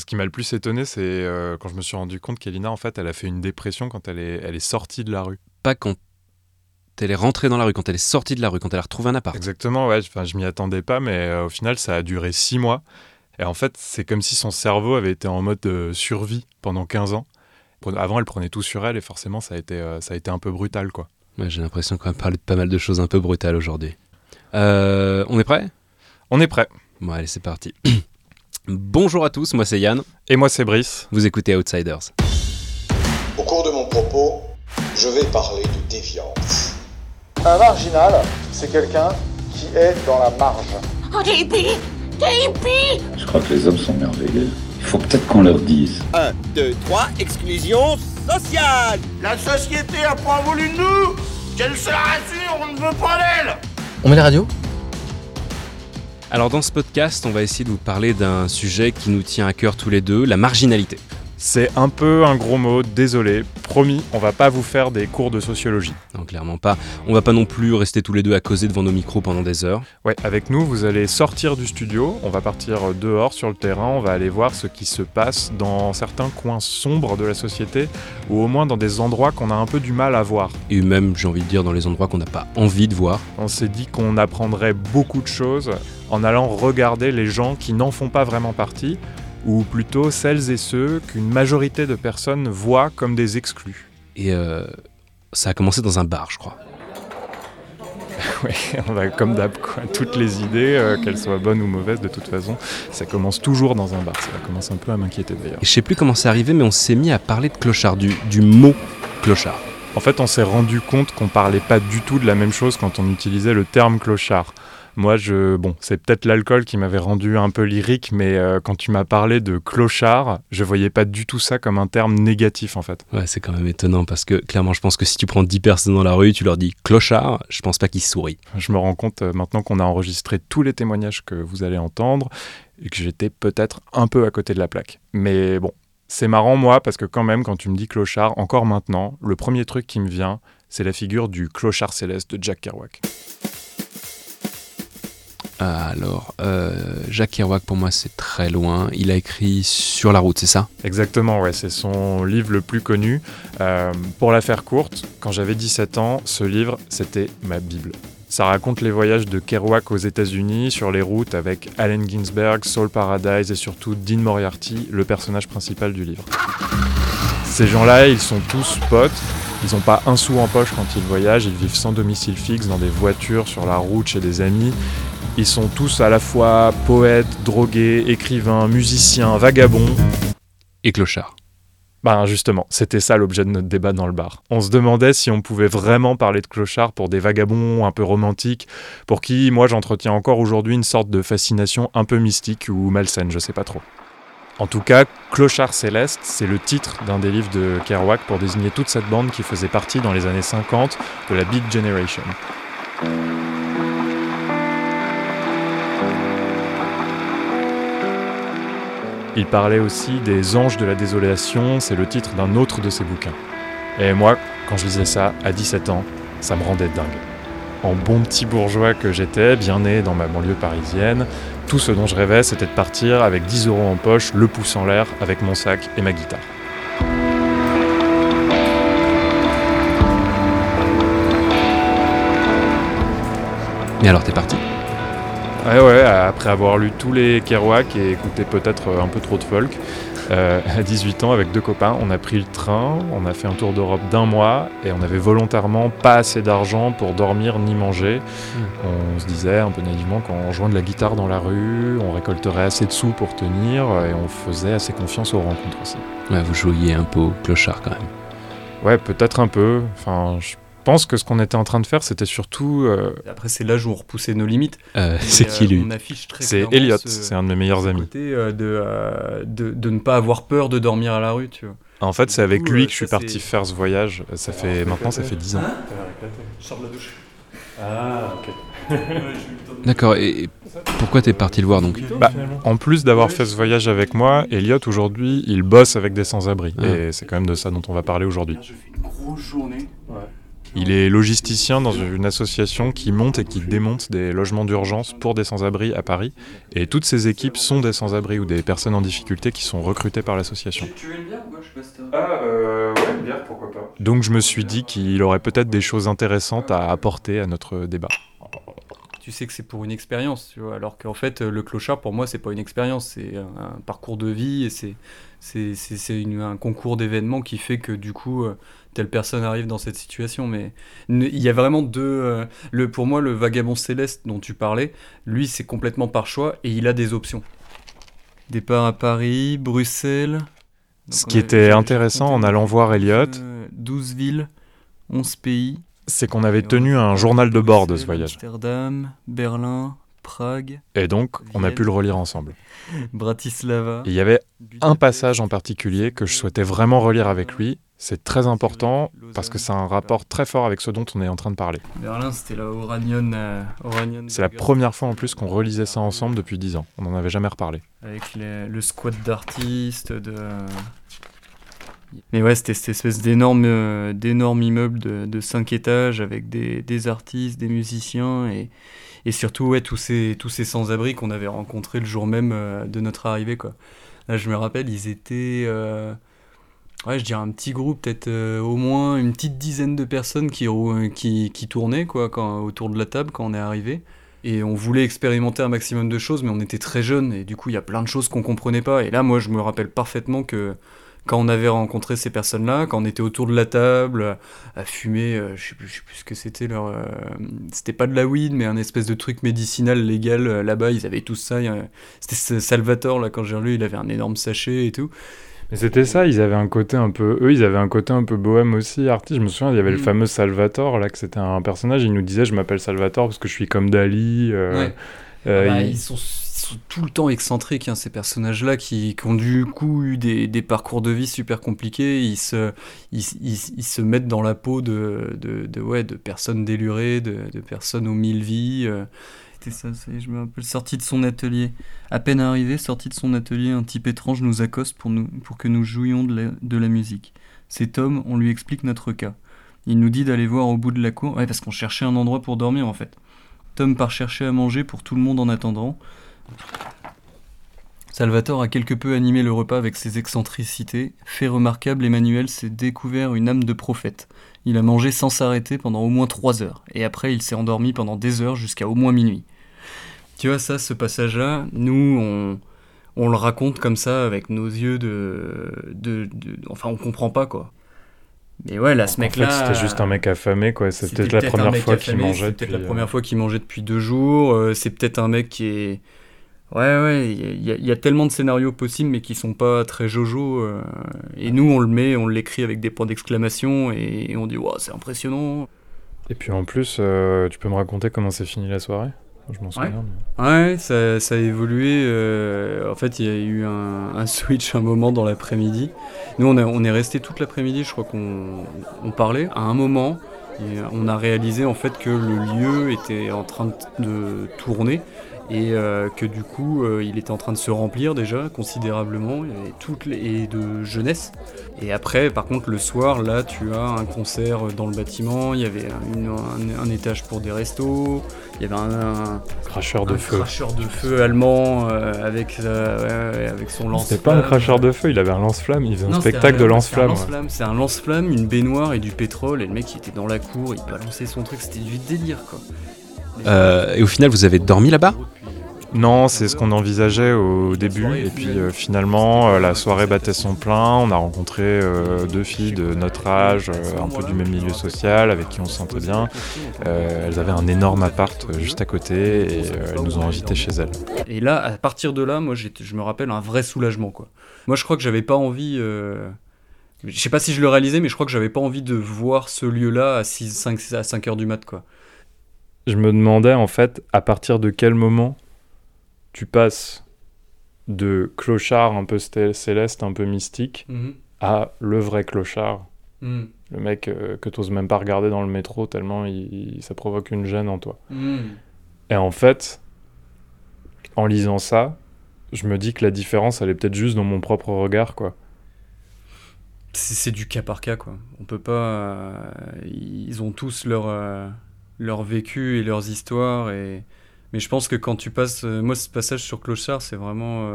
ce qui m'a le plus étonné, c'est quand je me suis rendu compte qu'Elina, en fait, elle a fait une dépression quand elle est sortie de la rue. Pas quand elle est rentrée dans la rue, quand elle est sortie de la rue, quand elle a retrouvé un appart. Exactement, ouais, je m'y attendais pas, mais au final, ça a duré 6 mois. Et en fait, c'est comme si son cerveau avait été en mode survie pendant 15 ans. Avant, elle prenait tout sur elle et forcément, ça a été un peu brutal, quoi. Ouais, j'ai l'impression qu'on va parler de pas mal de choses un peu brutales aujourd'hui. On est prêt ? On est prêt. Bon, allez, c'est parti. Bonjour à tous, moi c'est Yann. Et moi c'est Brice. Vous écoutez Outsiders. Au cours de mon propos, je vais parler de déviance. Un marginal, c'est quelqu'un qui est dans la marge. Oh, t'es hippie ! T'es hippie ! Je crois que les hommes sont merveilleux. Il faut peut-être qu'on leur dise. 1, 2, 3, exclusion sociale ! La société a pas voulu de nous ! Qu'elle se la rassure, on ne veut pas d'elle ! On met la radio ? Alors dans ce podcast, on va essayer de vous parler d'un sujet qui nous tient à cœur tous les deux, la marginalité. C'est un peu un gros mot, désolé, promis, on va pas vous faire des cours de sociologie. Non, clairement pas. On va pas non plus rester tous les deux à causer devant nos micros pendant des heures. Ouais, avec nous, vous allez sortir du studio, on va partir dehors sur le terrain, on va aller voir ce qui se passe dans certains coins sombres de la société, ou au moins dans des endroits qu'on a un peu du mal à voir. Et même, j'ai envie de dire, dans les endroits qu'on n'a pas envie de voir. On s'est dit qu'on apprendrait beaucoup de choses en allant regarder les gens qui n'en font pas vraiment partie, ou plutôt celles et ceux qu'une majorité de personnes voient comme des exclus. Et ça a commencé dans un bar, je crois. Oui, on a comme d'hab, quoi. Toutes les idées, qu'elles soient bonnes ou mauvaises, de toute façon, ça commence toujours dans un bar. Ça commence un peu à m'inquiéter, d'ailleurs. Et je sais plus comment c'est arrivé, mais on s'est mis à parler de clochard, du mot clochard. En fait, on s'est rendu compte qu'on parlait pas du tout de la même chose quand on utilisait le terme clochard. Moi, c'est peut-être l'alcool qui m'avait rendu un peu lyrique, mais quand tu m'as parlé de clochard, je voyais pas du tout ça comme un terme négatif, en fait. Ouais, c'est quand même étonnant, parce que clairement, je pense que si tu prends 10 personnes dans la rue, tu leur dis clochard, je pense pas qu'ils sourient. Je me rends compte maintenant qu'on a enregistré tous les témoignages que vous allez entendre, et que j'étais peut-être un peu à côté de la plaque. Mais bon, c'est marrant, moi, parce que quand même, quand tu me dis clochard, encore maintenant, le premier truc qui me vient, c'est la figure du Clochard Céleste de Jack Kerouac. Alors, Jack Kerouac, pour moi, c'est très loin. Il a écrit Sur la route, c'est ça ? Exactement, ouais, c'est son livre le plus connu. Pour la faire courte, quand j'avais 17 ans, ce livre, c'était ma Bible. Ça raconte les voyages de Kerouac aux États-Unis sur les routes avec Allen Ginsberg, Saul Paradise et surtout Dean Moriarty, le personnage principal du livre. Ces gens-là, ils sont tous potes. Ils n'ont pas un sou en poche quand ils voyagent. Ils vivent sans domicile fixe, dans des voitures, sur la route, chez des amis. Ils sont tous à la fois poètes, drogués, écrivains, musiciens, vagabonds... Et clochards. Ben justement, c'était ça l'objet de notre débat dans le bar. On se demandait si on pouvait vraiment parler de clochards pour des vagabonds un peu romantiques, pour qui, moi, j'entretiens encore aujourd'hui une sorte de fascination un peu mystique ou malsaine, je sais pas trop. En tout cas, Clochards Célestes, c'est le titre d'un des livres de Kerouac pour désigner toute cette bande qui faisait partie dans les années 50 de la Beat Generation. Il parlait aussi des anges de la désolation, c'est le titre d'un autre de ses bouquins. Et moi, quand je lisais ça, à 17 ans, ça me rendait dingue. En bon petit bourgeois que j'étais, bien né dans ma banlieue parisienne, tout ce dont je rêvais, c'était de partir avec 10 € en poche, le pouce en l'air, avec mon sac et ma guitare. Et alors, t'es parti ? Ouais, après avoir lu tous les Kerouac et écouté peut-être un peu trop de folk, à 18 ans, avec 2 copains, on a pris le train, on a fait un tour d'Europe d'1 mois et on avait volontairement pas assez d'argent pour dormir ni manger. On se disait un peu naïvement qu'en jouant de la guitare dans la rue, on récolterait assez de sous pour tenir et on faisait assez confiance aux rencontres aussi. Ouais, vous jouiez un peu au clochard quand même. Ouais, peut-être un peu. Enfin, je pense que ce qu'on était en train de faire, c'était surtout... Après, c'est là où on repoussait nos limites. C'est qui, lui ? On affiche très clairement. C'est Elliot, c'est un de mes meilleurs amis. Côté, de ne pas avoir peur de dormir à la rue, tu vois. En fait, c'est avec lui que je suis parti faire ce voyage. Ça fait 10 ans. Je sors de la douche. Ah, ok. D'accord, et pourquoi t'es parti le voir, donc ? En plus d'avoir fait ce voyage avec moi, Elliot, aujourd'hui, il bosse avec des sans-abri. Et c'est quand même de ça dont on va parler aujourd'hui. J'ai fait une grosse journée. Ouais. Il est logisticien dans une association qui monte et qui démonte des logements d'urgence pour des sans-abri à Paris. Et toutes ces équipes sont des sans-abri ou des personnes en difficulté qui sont recrutées par l'association. Tu veux une bière ou quoi? Je sais pas si t'as... Ah, ouais, une bière, pourquoi pas. Donc je me suis dit qu'il aurait peut-être des choses intéressantes à apporter à notre débat. Tu sais que c'est pour une expérience, tu vois, alors qu'en fait, le clochard, pour moi, c'est pas une expérience, c'est un parcours de vie, et c'est un concours d'événements qui fait que, du coup, telle personne arrive dans cette situation. Mais il y a vraiment deux... pour moi, le vagabond céleste dont tu parlais, lui, c'est complètement par choix, et il a des options. Départ à Paris, Bruxelles... Ce qui était intéressant en allant voir Elliot... 12 villes, 11 pays... C'est qu'on avait tenu un journal de bord de ce voyage. Amsterdam, Berlin, Prague. Et donc, on a pu le relire ensemble. Bratislava. Il y avait un passage en particulier que je souhaitais vraiment relire avec lui. C'est très important parce que c'est un rapport très fort avec ce dont on est en train de parler. Berlin, c'était la Oranien. C'est la première fois en plus qu'on relisait ça ensemble depuis 10 ans. On n'en avait jamais reparlé. Avec le squad d'artistes, Mais ouais, c'était cette espèce d'énorme immeuble de 5 étages avec des artistes, des musiciens et surtout ouais, tous ces sans-abri qu'on avait rencontrés le jour même de notre arrivée, quoi. Là, je me rappelle, ils étaient... je dirais un petit groupe, peut-être au moins une petite dizaine de personnes qui tournaient quoi, autour de la table quand on est arrivé. Et on voulait expérimenter un maximum de choses, mais on était très jeunes et du coup, il y a plein de choses qu'on comprenait pas. Et là, moi, je me rappelle parfaitement que... Quand on avait rencontré ces personnes-là, quand on était autour de la table, à fumer, je sais plus ce que c'était leur... c'était pas de la weed, mais un espèce de truc médicinal légal là-bas, ils avaient tout ça. C'était Salvatore, là, quand j'ai lu, il avait un énorme sachet et tout. Mais c'était ça, ils avaient un côté un peu... Eux, ils avaient un côté un peu bohème aussi, artiste. Je me souviens, il y avait le fameux Salvatore, là, que c'était un personnage, il nous disait « Je m'appelle Salvatore parce que je suis comme Dali. » Ils sont tout le temps excentriques, hein, ces personnages-là qui ont du coup eu des parcours de vie super compliqués. Ils se mettent dans la peau de personnes délurées, de personnes aux mille vies. C'était ça, je me rappelle. Sorti de son atelier. À peine arrivé, sorti de son atelier, un type étrange nous accoste pour que nous jouions de la musique. C'est Tom, on lui explique notre cas. Il nous dit d'aller voir au bout de la cour. Ouais, parce qu'on cherchait un endroit pour dormir en fait. Tom part chercher à manger pour tout le monde en attendant. Salvatore a quelque peu animé le repas avec ses excentricités. Fait remarquable, Emmanuel s'est découvert une âme de prophète. Il a mangé sans s'arrêter pendant au moins 3 heures, et après il s'est endormi pendant des heures jusqu'à au moins minuit. Tu vois ça, ce passage-là, nous on le raconte comme ça avec nos yeux enfin on comprend pas quoi. Mais ouais, là, ce mec-là... En fait, c'était juste un mec affamé, quoi. C'était peut-être la première fois qu'il mangeait depuis... la première fois qu'il mangeait depuis 2 jours. C'est peut-être un mec qui est... Ouais, il y a tellement de scénarios possibles, mais qui sont pas très jojo. Et nous, on l'écrit avec des points d'exclamation, et on dit « Waouh, c'est impressionnant !» Et puis en plus, tu peux me raconter comment s'est finie la soirée ? Je m'en souviens. Ouais, ouais, ça a évolué. En fait, il y a eu un switch un moment dans l'après-midi. Nous, on est resté toute l'après-midi, je crois qu'on parlait. À un moment, et on a réalisé en fait que le lieu était en train de tourner et que du coup, il était en train de se remplir déjà considérablement. Il y avait et de jeunesse. Et après, par contre, le soir, là, tu as un concert dans le bâtiment. Il y avait un étage pour des restos. Il y avait un cracheur de feu allemand avec son lance-flamme. C'était pas un cracheur de feu, il avait un lance-flamme, il faisait un spectacle de lance-flamme. C'est un lance-flamme, une baignoire et du pétrole, et le mec il était dans la cour, il balançait son truc, c'était du délire quoi. Et au final, vous avez dormi là-bas ? Non, c'est ce qu'on envisageait au début, et puis finalement, la soirée battait son plein, on a rencontré 2 filles de notre âge, un peu du même milieu social, avec qui on se sentait bien. Elles avaient un énorme appart juste à côté, et elles nous ont invités chez elles. Et là, à partir de là, moi, je me rappelle un vrai soulagement, quoi. Moi, je crois que j'avais pas envie... Je sais pas si je le réalisais, mais je crois que j'avais pas envie de voir ce lieu-là à 5 heures du mat', quoi. Je me demandais, en fait, à partir de quel moment... Tu passes de clochard un peu céleste, un peu mystique, à le vrai clochard. Mmh. Le mec que t'oses même pas regarder dans le métro tellement ça provoque une gêne en toi. Mmh. Et en fait, en lisant ça, je me dis que la différence, elle est peut-être juste dans mon propre regard, quoi. c'est du cas par cas, quoi. On peut pas... ils ont tous leur vécu et leurs histoires, et... Mais je pense que quand tu passes... moi, ce passage sur Clochard, c'est vraiment...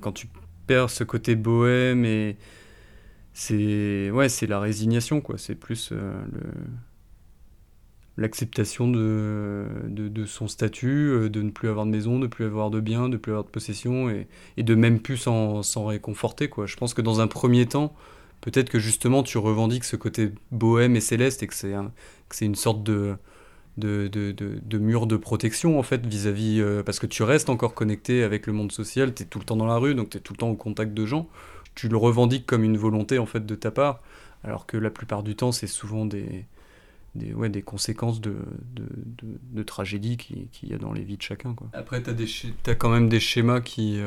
quand tu perds ce côté bohème, et... c'est la résignation, quoi. C'est plus l'acceptation de son statut, de ne plus avoir de maison, de ne plus avoir de biens, de ne plus avoir de possession, et de même plus s'en réconforter, quoi. Je pense que dans un premier temps, peut-être que justement tu revendiques ce côté bohème et céleste, et que c'est une sorte de mur de protection, en fait, vis-à-vis... parce que tu restes encore connecté avec le monde social, tu es tout le temps dans la rue, donc tu es tout le temps au contact de gens. Tu le revendiques comme une volonté, en fait, de ta part, alors que la plupart du temps, c'est souvent des conséquences de tragédie qu'il y a dans les vies de chacun, quoi. Après, t'as quand même des schémas qui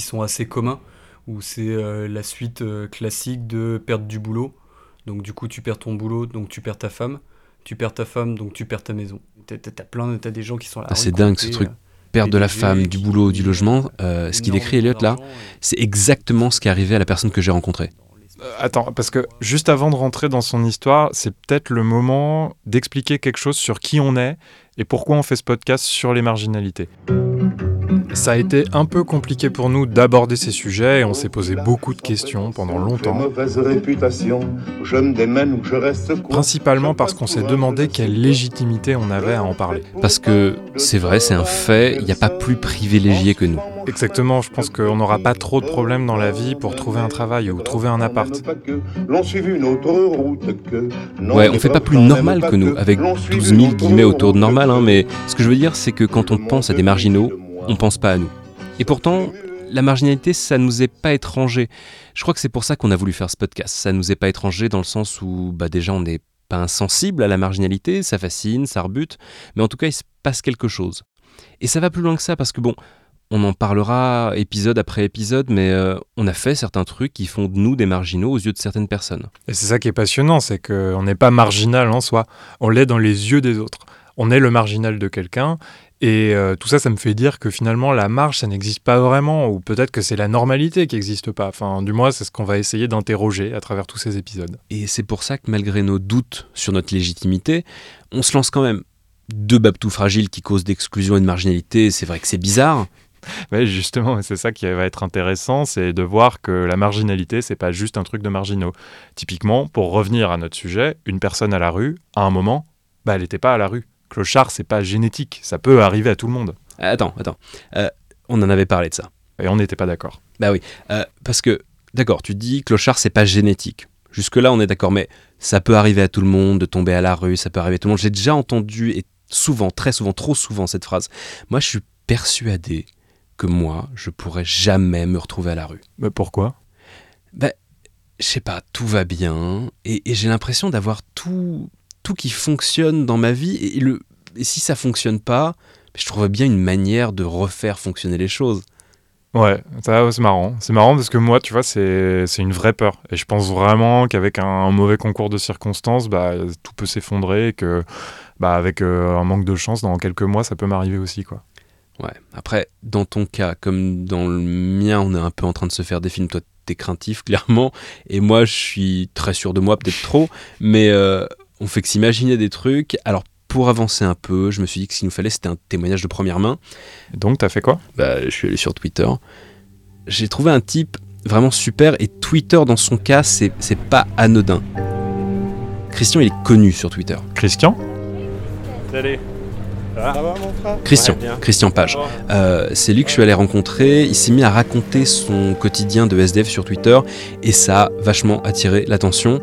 sont assez communs, où c'est la suite classique de perdre du boulot, donc du coup, tu perds ton boulot, donc tu perds ta femme, donc tu perds ta maison. T'as des gens qui sont là. Ah, c'est dingue, ce truc. Perte de la femme, du boulot, du logement, ce qu'il décrit Elliot là, c'est exactement ce qui est arrivé à la personne que j'ai rencontrée. Attends, parce que juste avant de rentrer dans son histoire, c'est peut-être le moment d'expliquer quelque chose sur qui on est et pourquoi on fait ce podcast sur les marginalités. Ça a été un peu compliqué pour nous d'aborder ces sujets et on s'est posé beaucoup de questions pendant longtemps. Principalement parce qu'on s'est demandé quelle légitimité on avait à en parler. Parce que c'est vrai, c'est un fait, il n'y a pas plus privilégié que nous. Exactement, je pense qu'on n'aura pas trop de problèmes dans la vie pour trouver un travail ou trouver un appart. Ouais, on ne fait pas plus normal que nous, avec 12 000 guillemets autour de normal, hein, mais ce que je veux dire, c'est que quand on pense à des marginaux, on pense pas à nous. Et pourtant, la marginalité, ça nous est pas étranger. Je crois que c'est pour ça qu'on a voulu faire ce podcast. Ça nous est pas étranger dans le sens où, déjà, on n'est pas insensible à la marginalité, ça fascine, ça rebute, mais en tout cas, il se passe quelque chose. Et ça va plus loin que ça, parce que bon, on en parlera épisode après épisode, mais on a fait certains trucs qui font de nous des marginaux aux yeux de certaines personnes. Et c'est ça qui est passionnant, c'est qu'on n'est pas marginal en soi, on l'est dans les yeux des autres. On est le marginal de quelqu'un, et tout ça, ça me fait dire que finalement, la marge, ça n'existe pas vraiment, ou peut-être que c'est la normalité qui n'existe pas. Enfin, du moins, c'est ce qu'on va essayer d'interroger à travers tous ces épisodes. Et c'est pour ça que malgré nos doutes sur notre légitimité, on se lance quand même. Deux babetous fragiles qui causent d'exclusion et de marginalité, c'est vrai que c'est bizarre. Ouais, justement, c'est ça qui va être intéressant, c'est de voir que la marginalité, c'est pas juste un truc de marginaux. Typiquement, pour revenir à notre sujet, une personne à la rue, à un moment, elle n'était pas à la rue. Clochard, c'est pas génétique, ça peut arriver à tout le monde. Attends, on en avait parlé de ça. Et on n'était pas d'accord. Bah oui, parce que, d'accord, tu dis Clochard, c'est pas génétique. Jusque-là, on est d'accord, mais ça peut arriver à tout le monde de tomber à la rue, ça peut arriver à tout le monde. J'ai déjà entendu, et souvent, très souvent, trop souvent, cette phrase. Moi, je suis persuadé que moi, je pourrais jamais me retrouver à la rue. Mais pourquoi ? Je sais pas, tout va bien, et j'ai l'impression d'avoir tout qui fonctionne dans ma vie, et si ça fonctionne pas, je trouverais bien une manière de refaire fonctionner les choses. Ouais, ça, c'est marrant. C'est marrant parce que moi, tu vois, c'est une vraie peur. Et je pense vraiment qu'avec un mauvais concours de circonstances, tout peut s'effondrer, et que avec un manque de chance, dans quelques mois, ça peut m'arriver aussi, quoi. Ouais, après, dans ton cas, comme dans le mien, on est un peu en train de se faire des films. Toi, t'es craintif, clairement, et moi, je suis très sûr de moi, peut-être trop, mais... on fait que s'imaginer des trucs. Alors, pour avancer un peu, je me suis dit que ce qu'il nous fallait, c'était un témoignage de première main. Donc, t'as fait quoi ? Je suis allé sur Twitter. J'ai trouvé un type vraiment super. Et Twitter, dans son cas, c'est pas anodin. Christian, il est connu sur Twitter. Christian ? Salut. Ça va, mon frère ? Christian Page. C'est lui que je suis allé rencontrer. Il s'est mis à raconter son quotidien de SDF sur Twitter. Et ça a vachement attiré l'attention.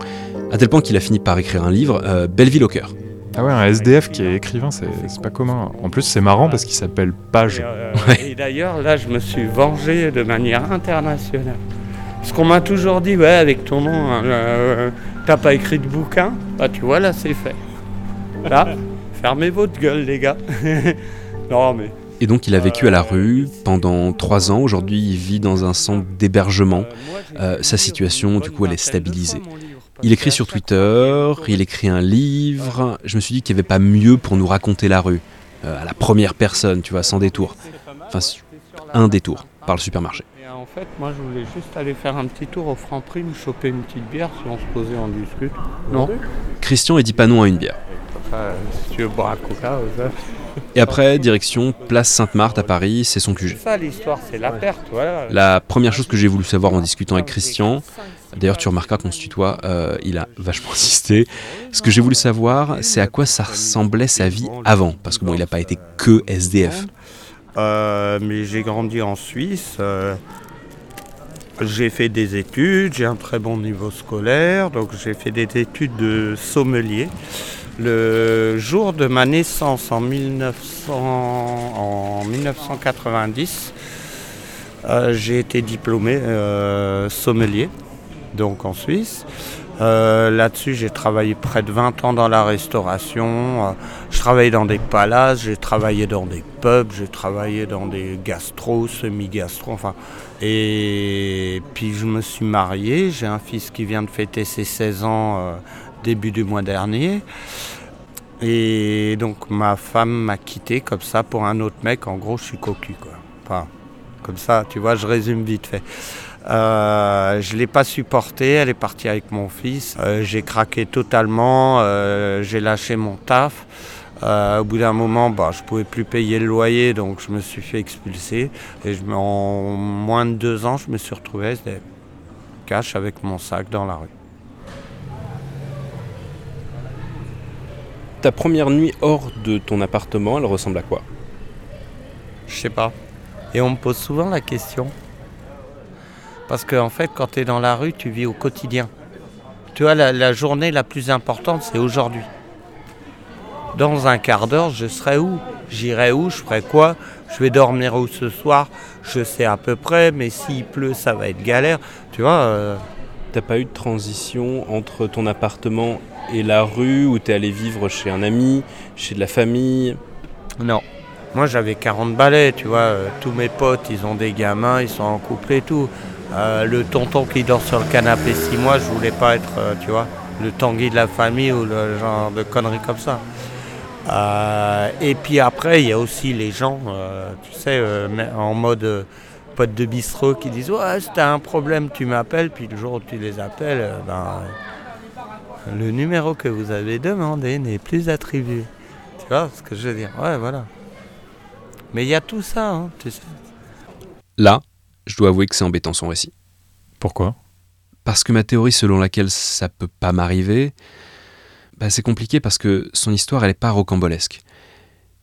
À tel point qu'il a fini par écrire un livre, Belleville au cœur. Ah ouais, un SDF qui est écrivain, c'est pas commun. En plus, c'est marrant parce qu'il s'appelle Page. Et d'ailleurs, là, je me suis vengé de manière internationale. Parce qu'on m'a toujours dit, avec ton nom, t'as pas écrit de bouquin. Tu vois, là, c'est fait. Là, fermez votre gueule, les gars. Non, mais... Et donc, il a vécu à la rue pendant 3 ans. Aujourd'hui, il vit dans un centre d'hébergement. Sa situation, du coup, elle est stabilisée. Il écrit sur Twitter, il écrit un livre. Je me suis dit qu'il n'y avait pas mieux pour nous raconter la rue, à la première personne, tu vois, sans détour. Enfin, un détour par le supermarché. en fait, moi je voulais juste aller faire un petit tour au Franprix, me choper une petite bière, si on se posait, on discute. Non. Christian ne dit pas non à une bière. Si tu veux boire un coca, ça. Et après, direction Place Sainte-Marthe à Paris, c'est son QG. C'est ça l'histoire, c'est la perte, voilà. La première chose que j'ai voulu savoir en discutant avec Christian, d'ailleurs tu remarqueras qu'on se tutoie, il a vachement insisté, ce que j'ai voulu savoir, c'est à quoi ça ressemblait sa vie avant, parce que bon, il n'a pas été que SDF. Mais j'ai grandi en Suisse, j'ai fait des études, j'ai un très bon niveau scolaire, donc j'ai fait des études de sommelier. Le jour de ma naissance en 1990, j'ai été diplômé sommelier, donc en Suisse. Là-dessus, j'ai travaillé près de 20 ans dans la restauration. Je travaillais dans des palaces, j'ai travaillé dans des pubs, j'ai travaillé dans des gastros, semi-gastros, enfin. Et puis je me suis marié, j'ai un fils qui vient de fêter ses 16 ans début du mois dernier. Et donc ma femme m'a quitté comme ça pour un autre mec. En gros, je suis cocu, quoi. Enfin, comme ça, tu vois, je résume vite fait. Je ne l'ai pas supportée, elle est partie avec mon fils. J'ai craqué totalement, j'ai lâché mon taf. Au bout d'un moment, je ne pouvais plus payer le loyer, donc je me suis fait expulser. Et en moins de 2 ans, je me suis retrouvé cash avec mon sac dans la rue. Ta première nuit hors de ton appartement, elle ressemble à quoi ? Je sais pas. Et on me pose souvent la question. Parce que en fait, quand tu es dans la rue, tu vis au quotidien. Tu vois, la journée la plus importante, c'est aujourd'hui. Dans un quart d'heure, je serai où ? J'irai où ? Je ferai quoi ? Je vais dormir où ce soir ? Je sais à peu près, mais s'il pleut, ça va être galère. Tu vois T'as pas eu de transition entre ton appartement et la rue où t'es allé vivre chez un ami, chez de la famille? Non. Moi j'avais 40 balais, tu vois. Tous mes potes, ils ont des gamins, ils sont en couple et tout. Le tonton qui dort sur le canapé 6 mois, je voulais pas être, tu vois, le Tanguy de la famille ou le genre de conneries comme ça. Et puis après, il y a aussi les gens, tu sais, en mode... potes de bistrot qui disent « Ouais, si t'as un problème, tu m'appelles. » Puis le jour où tu les appelles, le numéro que vous avez demandé n'est plus attribué. Tu vois ce que je veux dire? Ouais, voilà. Mais il y a tout ça, hein, tu sais. Là, je dois avouer que c'est embêtant son récit. Pourquoi? Parce que ma théorie selon laquelle ça peut pas m'arriver, c'est compliqué parce que son histoire, elle est pas rocambolesque.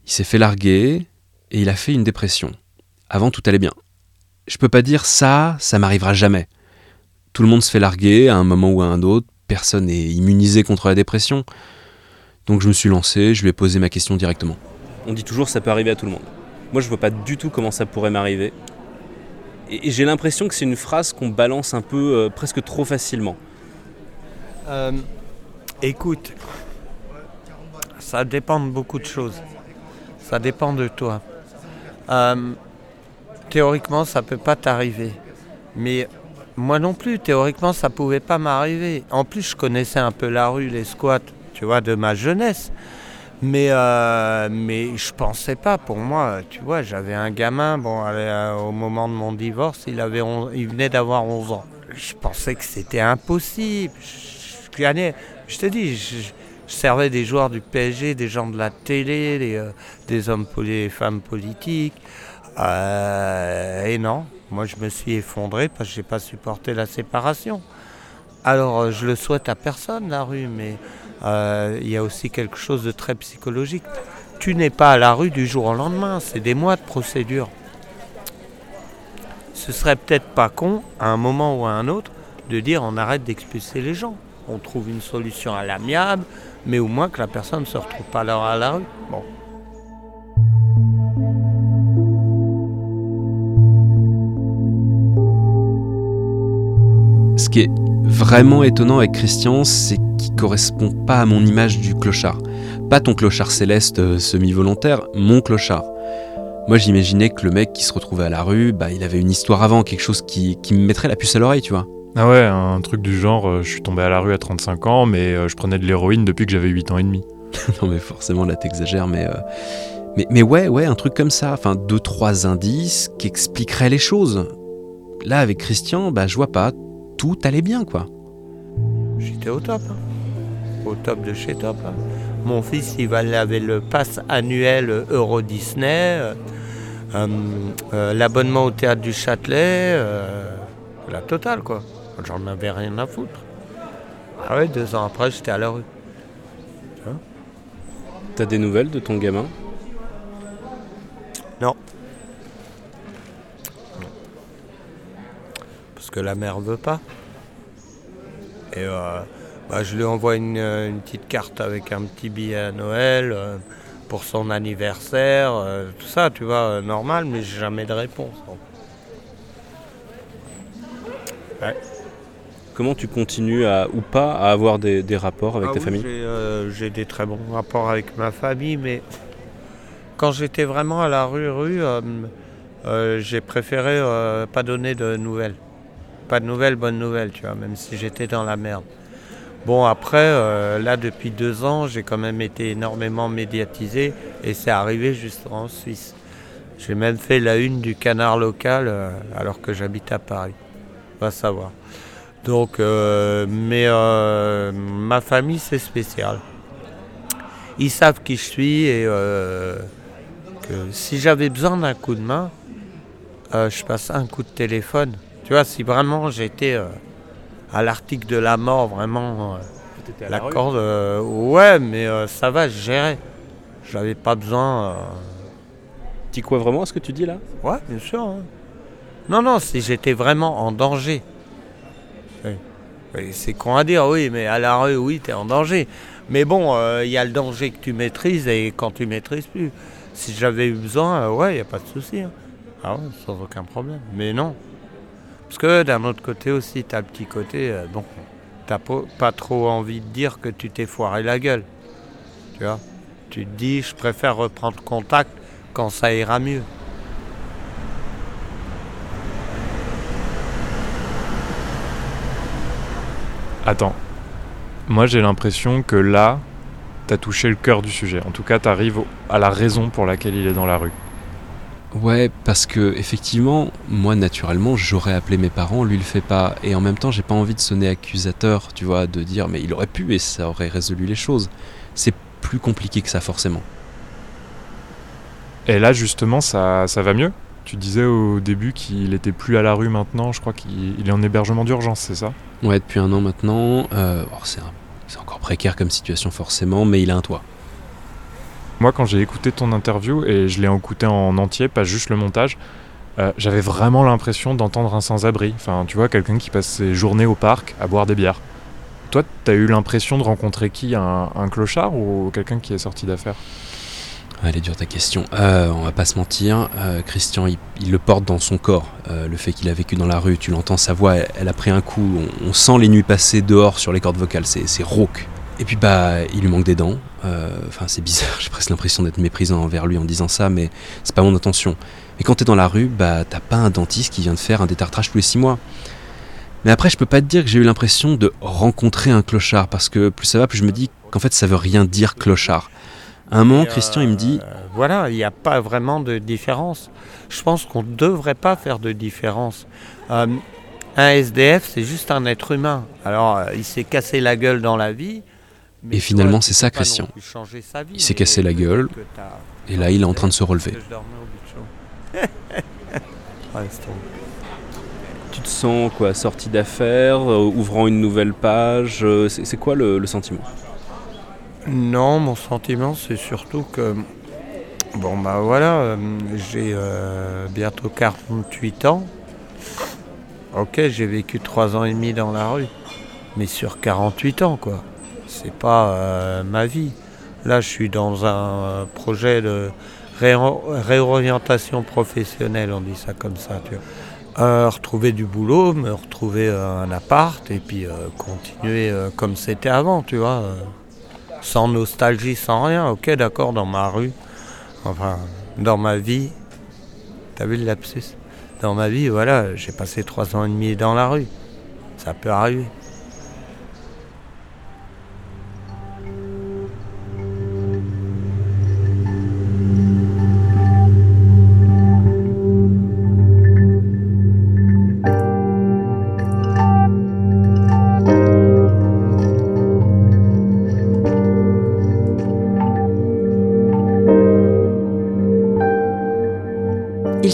Il s'est fait larguer et il a fait une dépression. Avant, tout allait bien. Je peux pas dire ça m'arrivera jamais. Tout le monde se fait larguer à un moment ou à un autre, personne n'est immunisé contre la dépression. Donc je me suis lancé, je lui ai posé ma question directement. On dit toujours ça peut arriver à tout le monde. Moi je vois pas du tout comment ça pourrait m'arriver. Et j'ai l'impression que c'est une phrase qu'on balance un peu presque trop facilement. Écoute, ça dépend de beaucoup de choses. Ça dépend de toi. Théoriquement, ça peut pas t'arriver. Mais moi non plus, théoriquement, ça pouvait pas m'arriver. En plus, je connaissais un peu la rue, les squats, tu vois, de ma jeunesse. Mais je pensais pas. Pour moi, tu vois, j'avais un gamin. Au moment de mon divorce, il venait d'avoir 11 ans. Je pensais que c'était impossible. Je te dis, je servais des joueurs du PSG, des gens de la télé, des hommes et femmes politiques. Et non, moi je me suis effondré parce que j'ai pas supporté la séparation. Alors je le souhaite à personne la rue, mais il y a aussi quelque chose de très psychologique. Tu n'es pas à la rue du jour au lendemain, c'est des mois de procédure. Ce serait peut-être pas con, à un moment ou à un autre, de dire on arrête d'expulser les gens. On trouve une solution à l'amiable, mais au moins que la personne ne se retrouve pas à la rue. Bon. Ce qui est vraiment étonnant avec Christian, c'est qu'il ne correspond pas à mon image du clochard. Pas ton clochard céleste semi-volontaire, mon clochard. Moi j'imaginais que le mec qui se retrouvait à la rue, il avait une histoire avant, quelque chose qui me mettrait la puce à l'oreille, tu vois. Ah ouais, un truc du genre, je suis tombé à la rue à 35 ans, mais je prenais de l'héroïne depuis que j'avais 8 ans et demi. Non mais forcément là t'exagères, mais ouais, un truc comme ça. Enfin, 2-3 indices qui expliqueraient les choses. Là, avec Christian, bah, je vois pas, tout allait bien, quoi. J'étais au top, hein. Au top de chez top. Hein. Mon fils, il avait le pass annuel Euro Disney, l'abonnement au théâtre du Châtelet, la totale, quoi. J'en avais rien à foutre. Ah ouais, 2 ans après, j'étais à la rue. Hein? T'as des nouvelles de ton gamin? Non. Parce que la mère veut pas. Et bah, je lui envoie une petite carte avec un petit billet à Noël pour son anniversaire, tout ça, tu vois, normal, mais j'ai jamais de réponse. Ouais. Comment tu continues à, ou pas à avoir des rapports avec ta famille? J'ai des très bons rapports avec ma famille, mais quand j'étais vraiment à la rue, j'ai préféré pas donner de nouvelles. Pas de nouvelles, bonnes nouvelles, tu vois, même si j'étais dans la merde. Bon, après, là, depuis 2 ans, j'ai quand même été énormément médiatisé et c'est arrivé juste en Suisse. J'ai même fait la une du Canard local alors que j'habite à Paris. Va savoir. Donc, mais ma famille, c'est spécial. Ils savent qui je suis et que si j'avais besoin d'un coup de main, je passe un coup de téléphone. Tu vois, si vraiment j'étais à l'article de la mort, vraiment, la corde, ouais, mais ça va, je gérais. J'avais pas besoin. Tu dis quoi vraiment à ce que tu dis là? Ouais, bien sûr. Hein. Non, si j'étais vraiment en danger. Oui, c'est con à dire, oui, mais à la rue, oui, t'es en danger. Mais bon, y a le danger que tu maîtrises et quand tu maîtrises plus. Si j'avais eu besoin, ouais, y a pas de souci. Hein. Ah ouais, sans aucun problème. Mais non. Parce que d'un autre côté aussi, t'as le petit côté, bon, t'as pas trop envie de dire que tu t'es foiré la gueule. Tu vois, tu te dis, je préfère reprendre contact quand ça ira mieux. Attends, moi j'ai l'impression que là, t'as touché le cœur du sujet. En tout cas, t'arrives à la raison pour laquelle il est dans la rue. Ouais, parce que effectivement, moi naturellement, j'aurais appelé mes parents, lui le fait pas. Et en même temps, j'ai pas envie de sonner accusateur, tu vois, de dire mais il aurait pu et ça aurait résolu les choses. C'est plus compliqué que ça forcément. Et là justement, ça va mieux? Tu disais au début qu'il était plus à la rue maintenant, je crois qu'il est en hébergement d'urgence, c'est ça? Ouais, depuis 1 an maintenant. C'est encore précaire comme situation forcément, mais il a un toit. Moi, quand j'ai écouté ton interview, et je l'ai écouté en entier, pas juste le montage, j'avais vraiment l'impression d'entendre un sans-abri. Enfin, tu vois, quelqu'un qui passe ses journées au parc à boire des bières. Toi, t'as eu l'impression de rencontrer qui? Un clochard ou quelqu'un qui est sorti d'affaires? Elle est dure ta question. On va pas se mentir, Christian, il le porte dans son corps, le fait qu'il a vécu dans la rue. Tu l'entends, sa voix, elle a pris un coup. On sent les nuits passer dehors sur les cordes vocales, c'est rauque. Et puis bah, il lui manque des dents. Enfin, c'est bizarre, j'ai presque l'impression d'être méprisant envers lui en disant ça, mais c'est pas mon intention. Mais quand t'es dans la rue, bah, t'as pas un dentiste qui vient de faire un détartrage tous les 6 mois. Mais après, je peux pas te dire que j'ai eu l'impression de rencontrer un clochard, parce que plus ça va, plus je me dis qu'en fait, ça veut rien dire clochard. À un moment, Christian, il me dit... Voilà, il n'y a pas vraiment de différence. Je pense qu'on ne devrait pas faire de différence. Un SDF, c'est juste un être humain. Alors, il s'est cassé la gueule dans la vie. Mais et finalement, toi, c'est ça, Christian. Il s'est cassé la gueule, et là, il est en train de se relever. Tu te sens, quoi, sorti d'affaires, ouvrant une nouvelle page. C'est quoi le sentiment ? Non, mon sentiment, c'est surtout que, bon bah voilà, j'ai bientôt 48 ans. Ok, j'ai vécu 3 ans et demi dans la rue, mais sur 48 ans, quoi. C'est pas ma vie. Là, je suis dans un projet de réorientation professionnelle, on dit ça comme ça, tu vois. Retrouver du boulot, me retrouver un appart, et puis continuer comme c'était avant, tu vois. Sans nostalgie, sans rien, ok, d'accord, dans ma rue, enfin, dans ma vie, t'as vu le lapsus? Dans ma vie, voilà, j'ai passé 3 ans et demi dans la rue, ça peut arriver.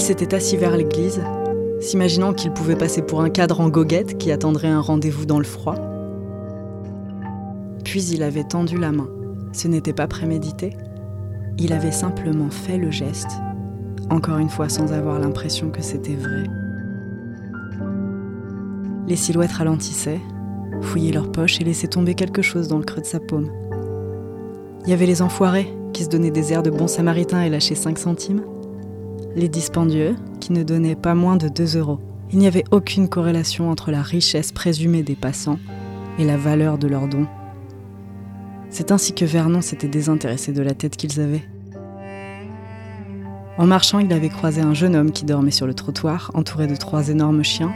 s'était assis vers l'église, s'imaginant qu'il pouvait passer pour un cadre en goguette qui attendrait un rendez-vous dans le froid. Puis il avait tendu la main. Ce n'était pas prémédité. Il avait simplement fait le geste, encore une fois sans avoir l'impression que c'était vrai. Les silhouettes ralentissaient, fouillaient leurs poches et laissaient tomber quelque chose dans le creux de sa paume. Il y avait les enfoirés qui se donnaient des airs de bons samaritains et lâchaient 5 centimes. Les dispendieux qui ne donnaient pas moins de 2 €. Il n'y avait aucune corrélation entre la richesse présumée des passants et la valeur de leurs dons. C'est ainsi que Vernon s'était désintéressé de la tête qu'ils avaient. En marchant, il avait croisé un jeune homme qui dormait sur le trottoir, entouré de 3 énormes chiens,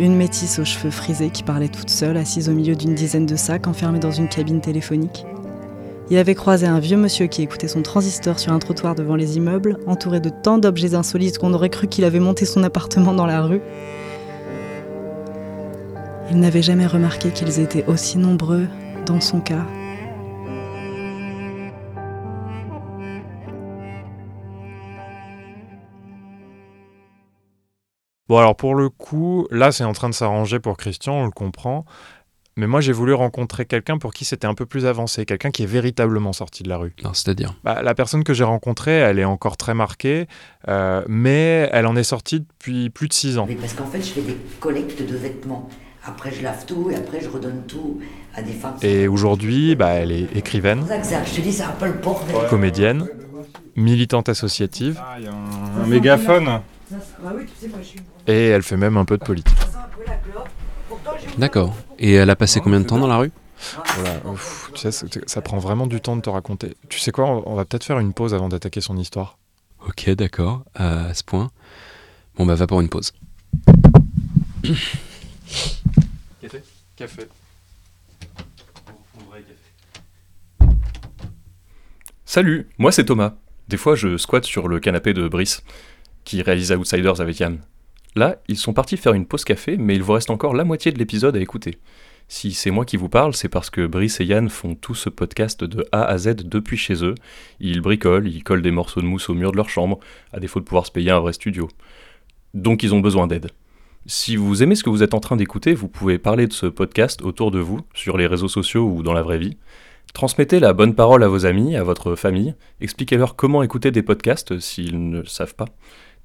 une métisse aux cheveux frisés qui parlait toute seule, assise au milieu d'une dizaine de sacs enfermés dans une cabine téléphonique. Il avait croisé un vieux monsieur qui écoutait son transistor sur un trottoir devant les immeubles, entouré de tant d'objets insolites qu'on aurait cru qu'il avait monté son appartement dans la rue. Il n'avait jamais remarqué qu'ils étaient aussi nombreux dans son cas. Bon, alors pour le coup, là c'est en train de s'arranger pour Christian, on le comprend. Mais moi j'ai voulu rencontrer quelqu'un pour qui c'était un peu plus avancé, quelqu'un qui est véritablement sorti de la rue. Non, c'est-à-dire ? Bah, la personne que j'ai rencontrée, elle est encore très marquée, mais elle en est sortie depuis plus de 6 ans. Mais parce qu'en fait je fais des collectes de vêtements. Après je lave tout et après je redonne tout à des femmes. Et aujourd'hui, bah, elle est écrivaine. C'est ça, je te dis, c'est un peu le bordel. Comédienne, militante associative. Ah, il y a un mégaphone. Et elle fait même un peu de politique. D'accord. Et elle a passé combien de temps dans la rue ? Voilà, tu sais, ça prend vraiment du temps de te raconter. Tu sais quoi, on va peut-être faire une pause avant d'attaquer son histoire. Ok, d'accord, à ce point. Bon, bah va pour une pause. Café ? Café. Salut, moi c'est Thomas. Des fois, je squatte sur le canapé de Brice, qui réalise Outsiders avec Yann. Là, ils sont partis faire une pause café, mais il vous reste encore la moitié de l'épisode à écouter. Si c'est moi qui vous parle, c'est parce que Brice et Yann font tout ce podcast de A à Z depuis chez eux. Ils bricolent, ils collent des morceaux de mousse au mur de leur chambre, à défaut de pouvoir se payer un vrai studio. Donc ils ont besoin d'aide. Si vous aimez ce que vous êtes en train d'écouter, vous pouvez parler de ce podcast autour de vous, sur les réseaux sociaux ou dans la vraie vie. Transmettez la bonne parole à vos amis, à votre famille. Expliquez-leur comment écouter des podcasts s'ils ne savent pas.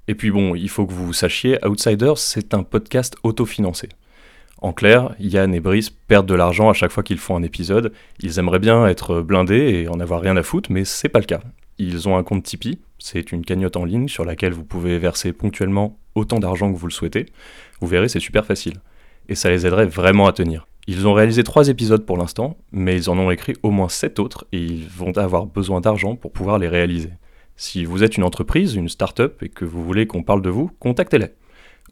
Et puis bon, il faut que vous sachiez, Outsiders, c'est un podcast autofinancé. En clair, Yann et Brice perdent de l'argent à chaque fois qu'ils font un épisode. Ils aimeraient bien être blindés et en avoir rien à foutre, mais c'est pas le cas. Ils ont un compte Tipeee, c'est une cagnotte en ligne sur laquelle vous pouvez verser ponctuellement autant d'argent que vous le souhaitez. Vous verrez, c'est super facile. Et ça les aiderait vraiment à tenir. Ils ont réalisé 3 épisodes pour l'instant, mais ils en ont écrit au moins 7 autres et ils vont avoir besoin d'argent pour pouvoir les réaliser. Si vous êtes une entreprise, une start-up, et que vous voulez qu'on parle de vous, contactez-les.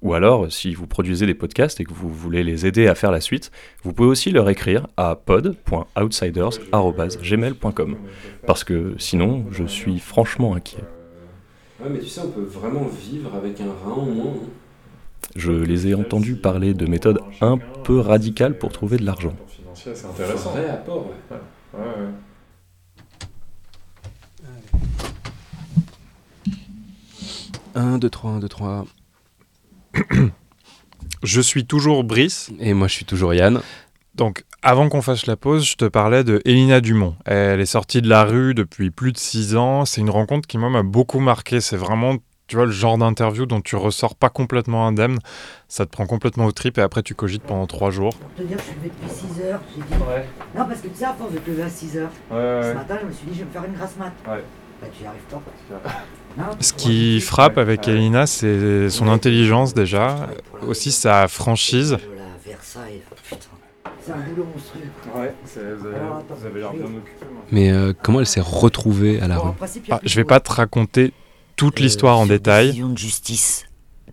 Ou alors, si vous produisez des podcasts et que vous voulez les aider à faire la suite, vous pouvez aussi leur écrire à pod.outsiders@gmail.com. Parce que sinon, je suis franchement inquiet. Ouais, mais tu sais, on peut vraiment vivre avec un rein au moins. Je les ai entendus parler de méthodes un peu radicales pour trouver de l'argent. C'est intéressant. C'est un vrai apport, ouais. Ouais, ouais. Allez. 1, 2, 3. Je suis toujours Brice. Et moi, je suis toujours Yann. Donc, avant qu'on fasse la pause, je te parlais de Elina Dumont. Elle est sortie de la rue depuis plus de 6 ans. C'est une rencontre qui, moi, m'a beaucoup marqué. C'est vraiment, tu vois, le genre d'interview dont tu ressors pas complètement indemne. Ça te prend complètement aux tripes et après, tu cogites pendant 3 jours. Pour te dire, je suis levé depuis 6 heures. J'ai dit... Ouais. Non, parce que tu sais, à force de te lever à 6 heures, ce matin, je me suis dit, je vais me faire une grasse mat. Ouais. Bah, tu n'y arrives pas, quoi. Ce qui frappe avec Elina, c'est son intelligence déjà, aussi sa franchise. Mais comment elle s'est retrouvée à la rue ? Je vais pas te raconter toute l'histoire en détail. Décision de justice.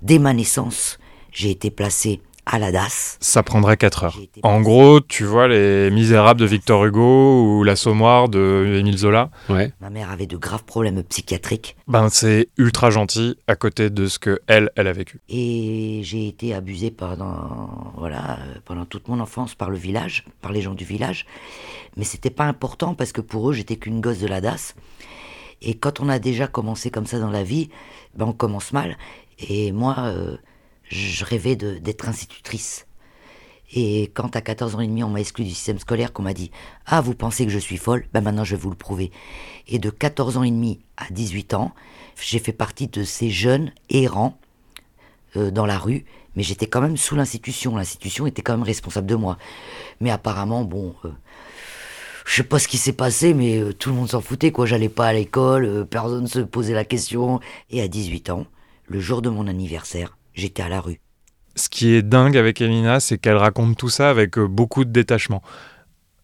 Dès ma naissance, j'ai été placée à la DAS. Ça prendrait 4 heures. En gros, tu vois Les Misérables de Victor Hugo ou L'Assommoir de Émile Zola. Ouais. Ma mère avait de graves problèmes psychiatriques. Ben, c'est ultra gentil à côté de ce que elle a vécu. Et j'ai été abusée pendant toute mon enfance par le village, par les gens du village. Mais c'était pas important parce que pour eux, j'étais qu'une gosse de la DAS. Et quand on a déjà commencé comme ça dans la vie, ben on commence mal. Et moi, je rêvais d'être institutrice. Et quand à 14 ans et demi, on m'a exclu du système scolaire, qu'on m'a dit « Ah, vous pensez que je suis folle ? Ben maintenant, je vais vous le prouver. » Et de 14 ans et demi à 18 ans, j'ai fait partie de ces jeunes errants dans la rue, mais j'étais quand même sous l'institution. L'institution était quand même responsable de moi. Mais apparemment, bon... je sais pas ce qui s'est passé, mais tout le monde s'en foutait, quoi. J'allais pas à l'école, personne ne se posait la question. Et à 18 ans, le jour de mon anniversaire, j'étais à la rue. Ce qui est dingue avec Elina, c'est qu'elle raconte tout ça avec beaucoup de détachement.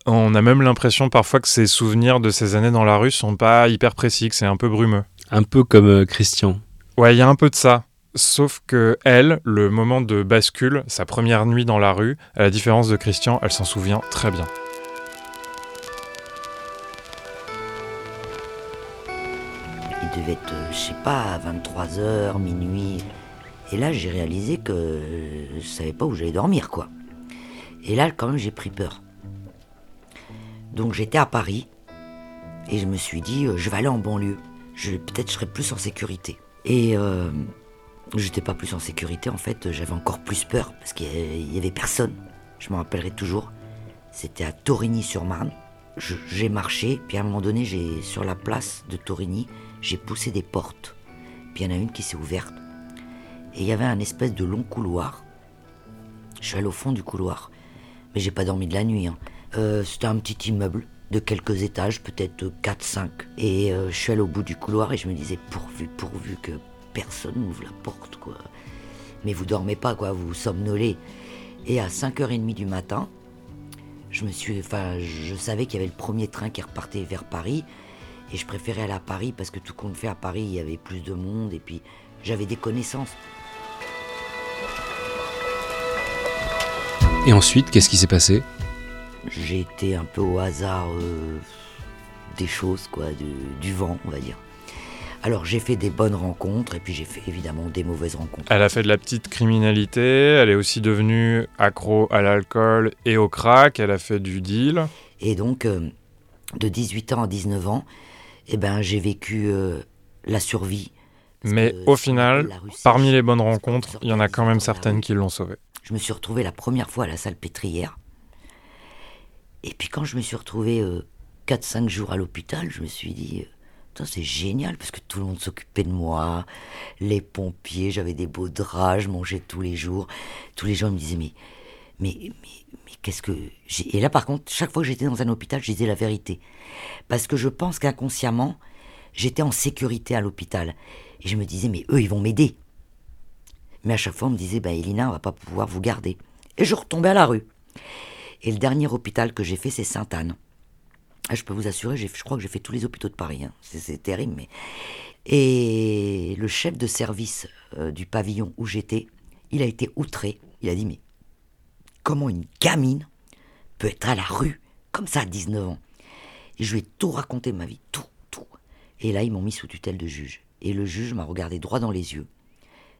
On a même l'impression parfois que ses souvenirs de ces années dans la rue sont pas hyper précis, que c'est un peu brumeux. Un peu comme Christian. Ouais, il y a un peu de ça. Sauf que elle, le moment de bascule, sa première nuit dans la rue, à la différence de Christian, elle s'en souvient très bien. Il devait être, je sais pas, 23h, minuit. Et là, j'ai réalisé que je savais pas où j'allais dormir, quoi. Et là, quand même, j'ai pris peur. Donc, j'étais à Paris. Et je me suis dit, je vais aller en banlieue. Peut-être je serai plus en sécurité. Et j'étais pas plus en sécurité, en fait. J'avais encore plus peur, parce qu'il y avait personne. Je m'en rappellerai toujours. C'était à Torigny-sur-Marne. J'ai marché, puis à un moment donné, sur la place de Torigny, j'ai poussé des portes, puis il y en a une qui s'est ouverte. Et il y avait un espèce de long couloir. Je suis allé au fond du couloir, mais j'ai pas dormi de la nuit. C'était un petit immeuble de quelques étages, peut-être 4-5. Et je suis allé au bout du couloir et je me disais, pourvu que personne n'ouvre la porte, quoi. Mais vous dormez pas, quoi, vous somnolez. Et à 5h30 du matin, je savais qu'il y avait le premier train qui repartait vers Paris. Et je préférais aller à Paris parce que tout compte fait à Paris, il y avait plus de monde et puis j'avais des connaissances. Et ensuite, qu'est-ce qui s'est passé ? J'ai été un peu au hasard des choses, quoi, du vent, on va dire. Alors j'ai fait des bonnes rencontres et puis j'ai fait évidemment des mauvaises rencontres. Elle a fait de la petite criminalité, elle est aussi devenue accro à l'alcool et au crack, elle a fait du deal. Et donc, de 18 ans à 19 ans, eh ben, j'ai vécu la survie. Mais au final, parmi les bonnes rencontres, il y en a quand même certaines qui l'ont sauvée. Je me suis retrouvé la première fois à la Salpêtrière. Et puis quand je me suis retrouvé 4-5 jours à l'hôpital, je me suis dit, putain, c'est génial, parce que tout le monde s'occupait de moi. Les pompiers, j'avais des beaux draps, je mangeais tous les jours. Tous les gens me disaient, mais qu'est-ce que... Et là, par contre, chaque fois que j'étais dans un hôpital, je disais la vérité. Parce que je pense qu'inconsciemment, j'étais en sécurité à l'hôpital. Et je me disais, mais eux, ils vont m'aider. Mais à chaque fois, on me disait, Elina, on va pas pouvoir vous garder. Et je retombais à la rue. Et le dernier hôpital que j'ai fait, c'est Sainte-Anne. Je peux vous assurer, je crois que j'ai fait tous les hôpitaux de Paris. Hein. C'est terrible, mais... Et le chef de service du pavillon où j'étais, il a été outré. Il a dit, mais... comment une gamine peut être à la rue, comme ça, à 19 ans. Et je lui ai tout raconté de ma vie, tout. Et là, ils m'ont mis sous tutelle de juge. Et le juge m'a regardé droit dans les yeux.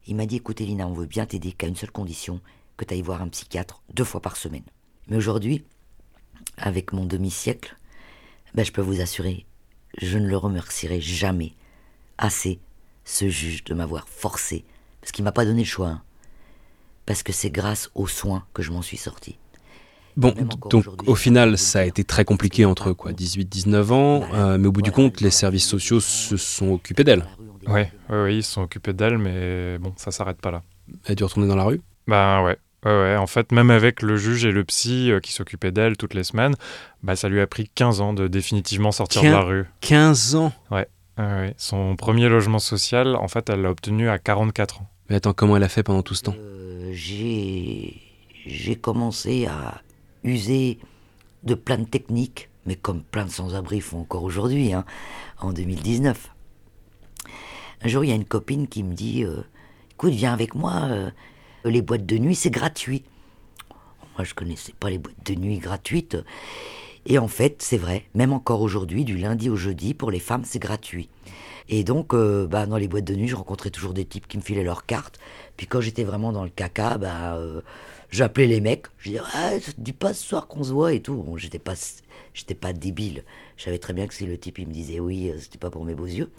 Il m'a dit, écoute, Elina, on veut bien t'aider qu'à une seule condition, que t'ailles voir un psychiatre 2 fois par semaine. Mais aujourd'hui, avec mon demi-siècle, je peux vous assurer, je ne le remercierai jamais assez, ce juge, de m'avoir forcé. Parce qu'il m'a pas donné le choix, hein. Parce que c'est grâce aux soins que je m'en suis sorti. Bon, donc au final, ça a été très compliqué entre eux, quoi, 18-19 ans, mais au bout du compte, les services sociaux se sont occupés d'elle. Oui, ils se sont occupés d'elle, mais bon, ça s'arrête pas là. Elle a dû retourner dans la rue ? Ouais. En fait, même avec le juge et le psy qui s'occupaient d'elle toutes les semaines, ça lui a pris 15 ans de définitivement sortir de la rue. 15 ans ? Ouais. Son premier logement social, en fait, elle l'a obtenu à 44 ans. Mais attends, comment elle a fait pendant tout ce temps ? J'ai commencé à user de plein de techniques, mais comme plein de sans-abri font encore aujourd'hui, hein, en 2019. Un jour, il y a une copine qui me dit « Écoute, viens avec moi, les boîtes de nuit, c'est gratuit. » Moi, je connaissais pas les boîtes de nuit gratuites. Et en fait, c'est vrai, même encore aujourd'hui, du lundi au jeudi, pour les femmes, c'est gratuit. Et donc, dans les boîtes de nuit, je rencontrais toujours des types qui me filaient leurs cartes. Puis quand j'étais vraiment dans le caca, J'appelais les mecs, je disais « Ah, dis pas ce soir qu'on se voit et tout. » Bon, j'étais pas débile. Je savais très bien que si le type il me disait « Oui, c'était pas pour mes beaux yeux. »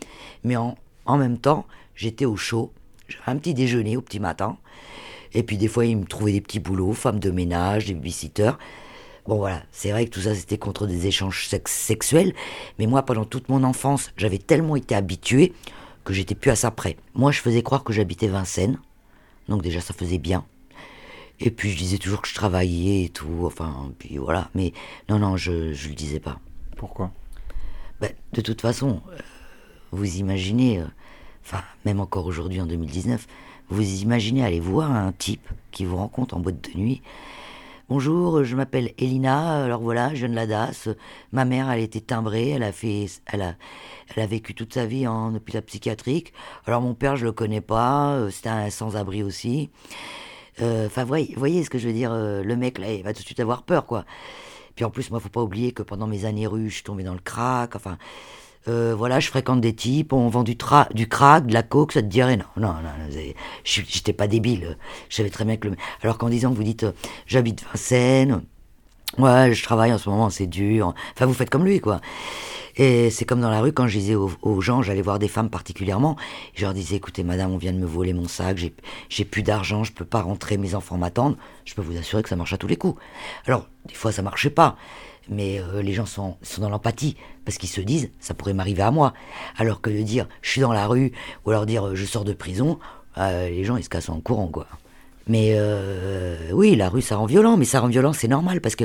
Mais en même temps, j'étais au chaud. J'avais un petit déjeuner au petit matin. Et puis des fois, ils me trouvaient des petits boulots, femmes de ménage, des visiteurs. Bon voilà, c'est vrai que tout ça c'était contre des échanges sexuels, mais moi pendant toute mon enfance, j'avais tellement été habituée que j'étais plus à ça près. Moi je faisais croire que j'habitais Vincennes, donc déjà ça faisait bien. Et puis je disais toujours que je travaillais et tout, enfin, puis voilà, mais non, je le disais pas. Pourquoi ? Bah, de toute façon, vous imaginez, enfin, même encore aujourd'hui en 2019, vous imaginez aller voir un type qui vous rencontre en boîte de nuit. Bonjour, je m'appelle Elina, alors voilà, je viens de la DAS, ma mère elle était timbrée, elle a vécu toute sa vie en hôpital psychiatrique, alors mon père je le connais pas, c'était un sans-abri aussi, enfin vous voyez ce que je veux dire, le mec là il va tout de suite avoir peur quoi, puis en plus moi faut pas oublier que pendant mes années rues je suis tombée dans le crack, enfin voilà je fréquente des types, on vend du crack, de la coke, ça te dirait non, j'étais pas débile, je savais très bien que alors qu'en disant que vous dites j'habite Vincennes, ouais je travaille en ce moment c'est dur, enfin vous faites comme lui quoi. Et c'est comme dans la rue quand je disais aux gens, j'allais voir des femmes particulièrement, je leur disais écoutez madame on vient de me voler mon sac, j'ai plus d'argent, je peux pas rentrer, mes enfants m'attendent, je peux vous assurer que ça marche à tous les coups. Alors des fois ça marchait pas, mais les gens sont dans l'empathie, parce qu'ils se disent « ça pourrait m'arriver à moi ». Alors que de dire « je suis dans la rue » ou alors dire « je sors de prison », les gens ils se cassent en courant quoi. Mais oui, la rue ça rend violent, mais ça rend violent c'est normal, parce que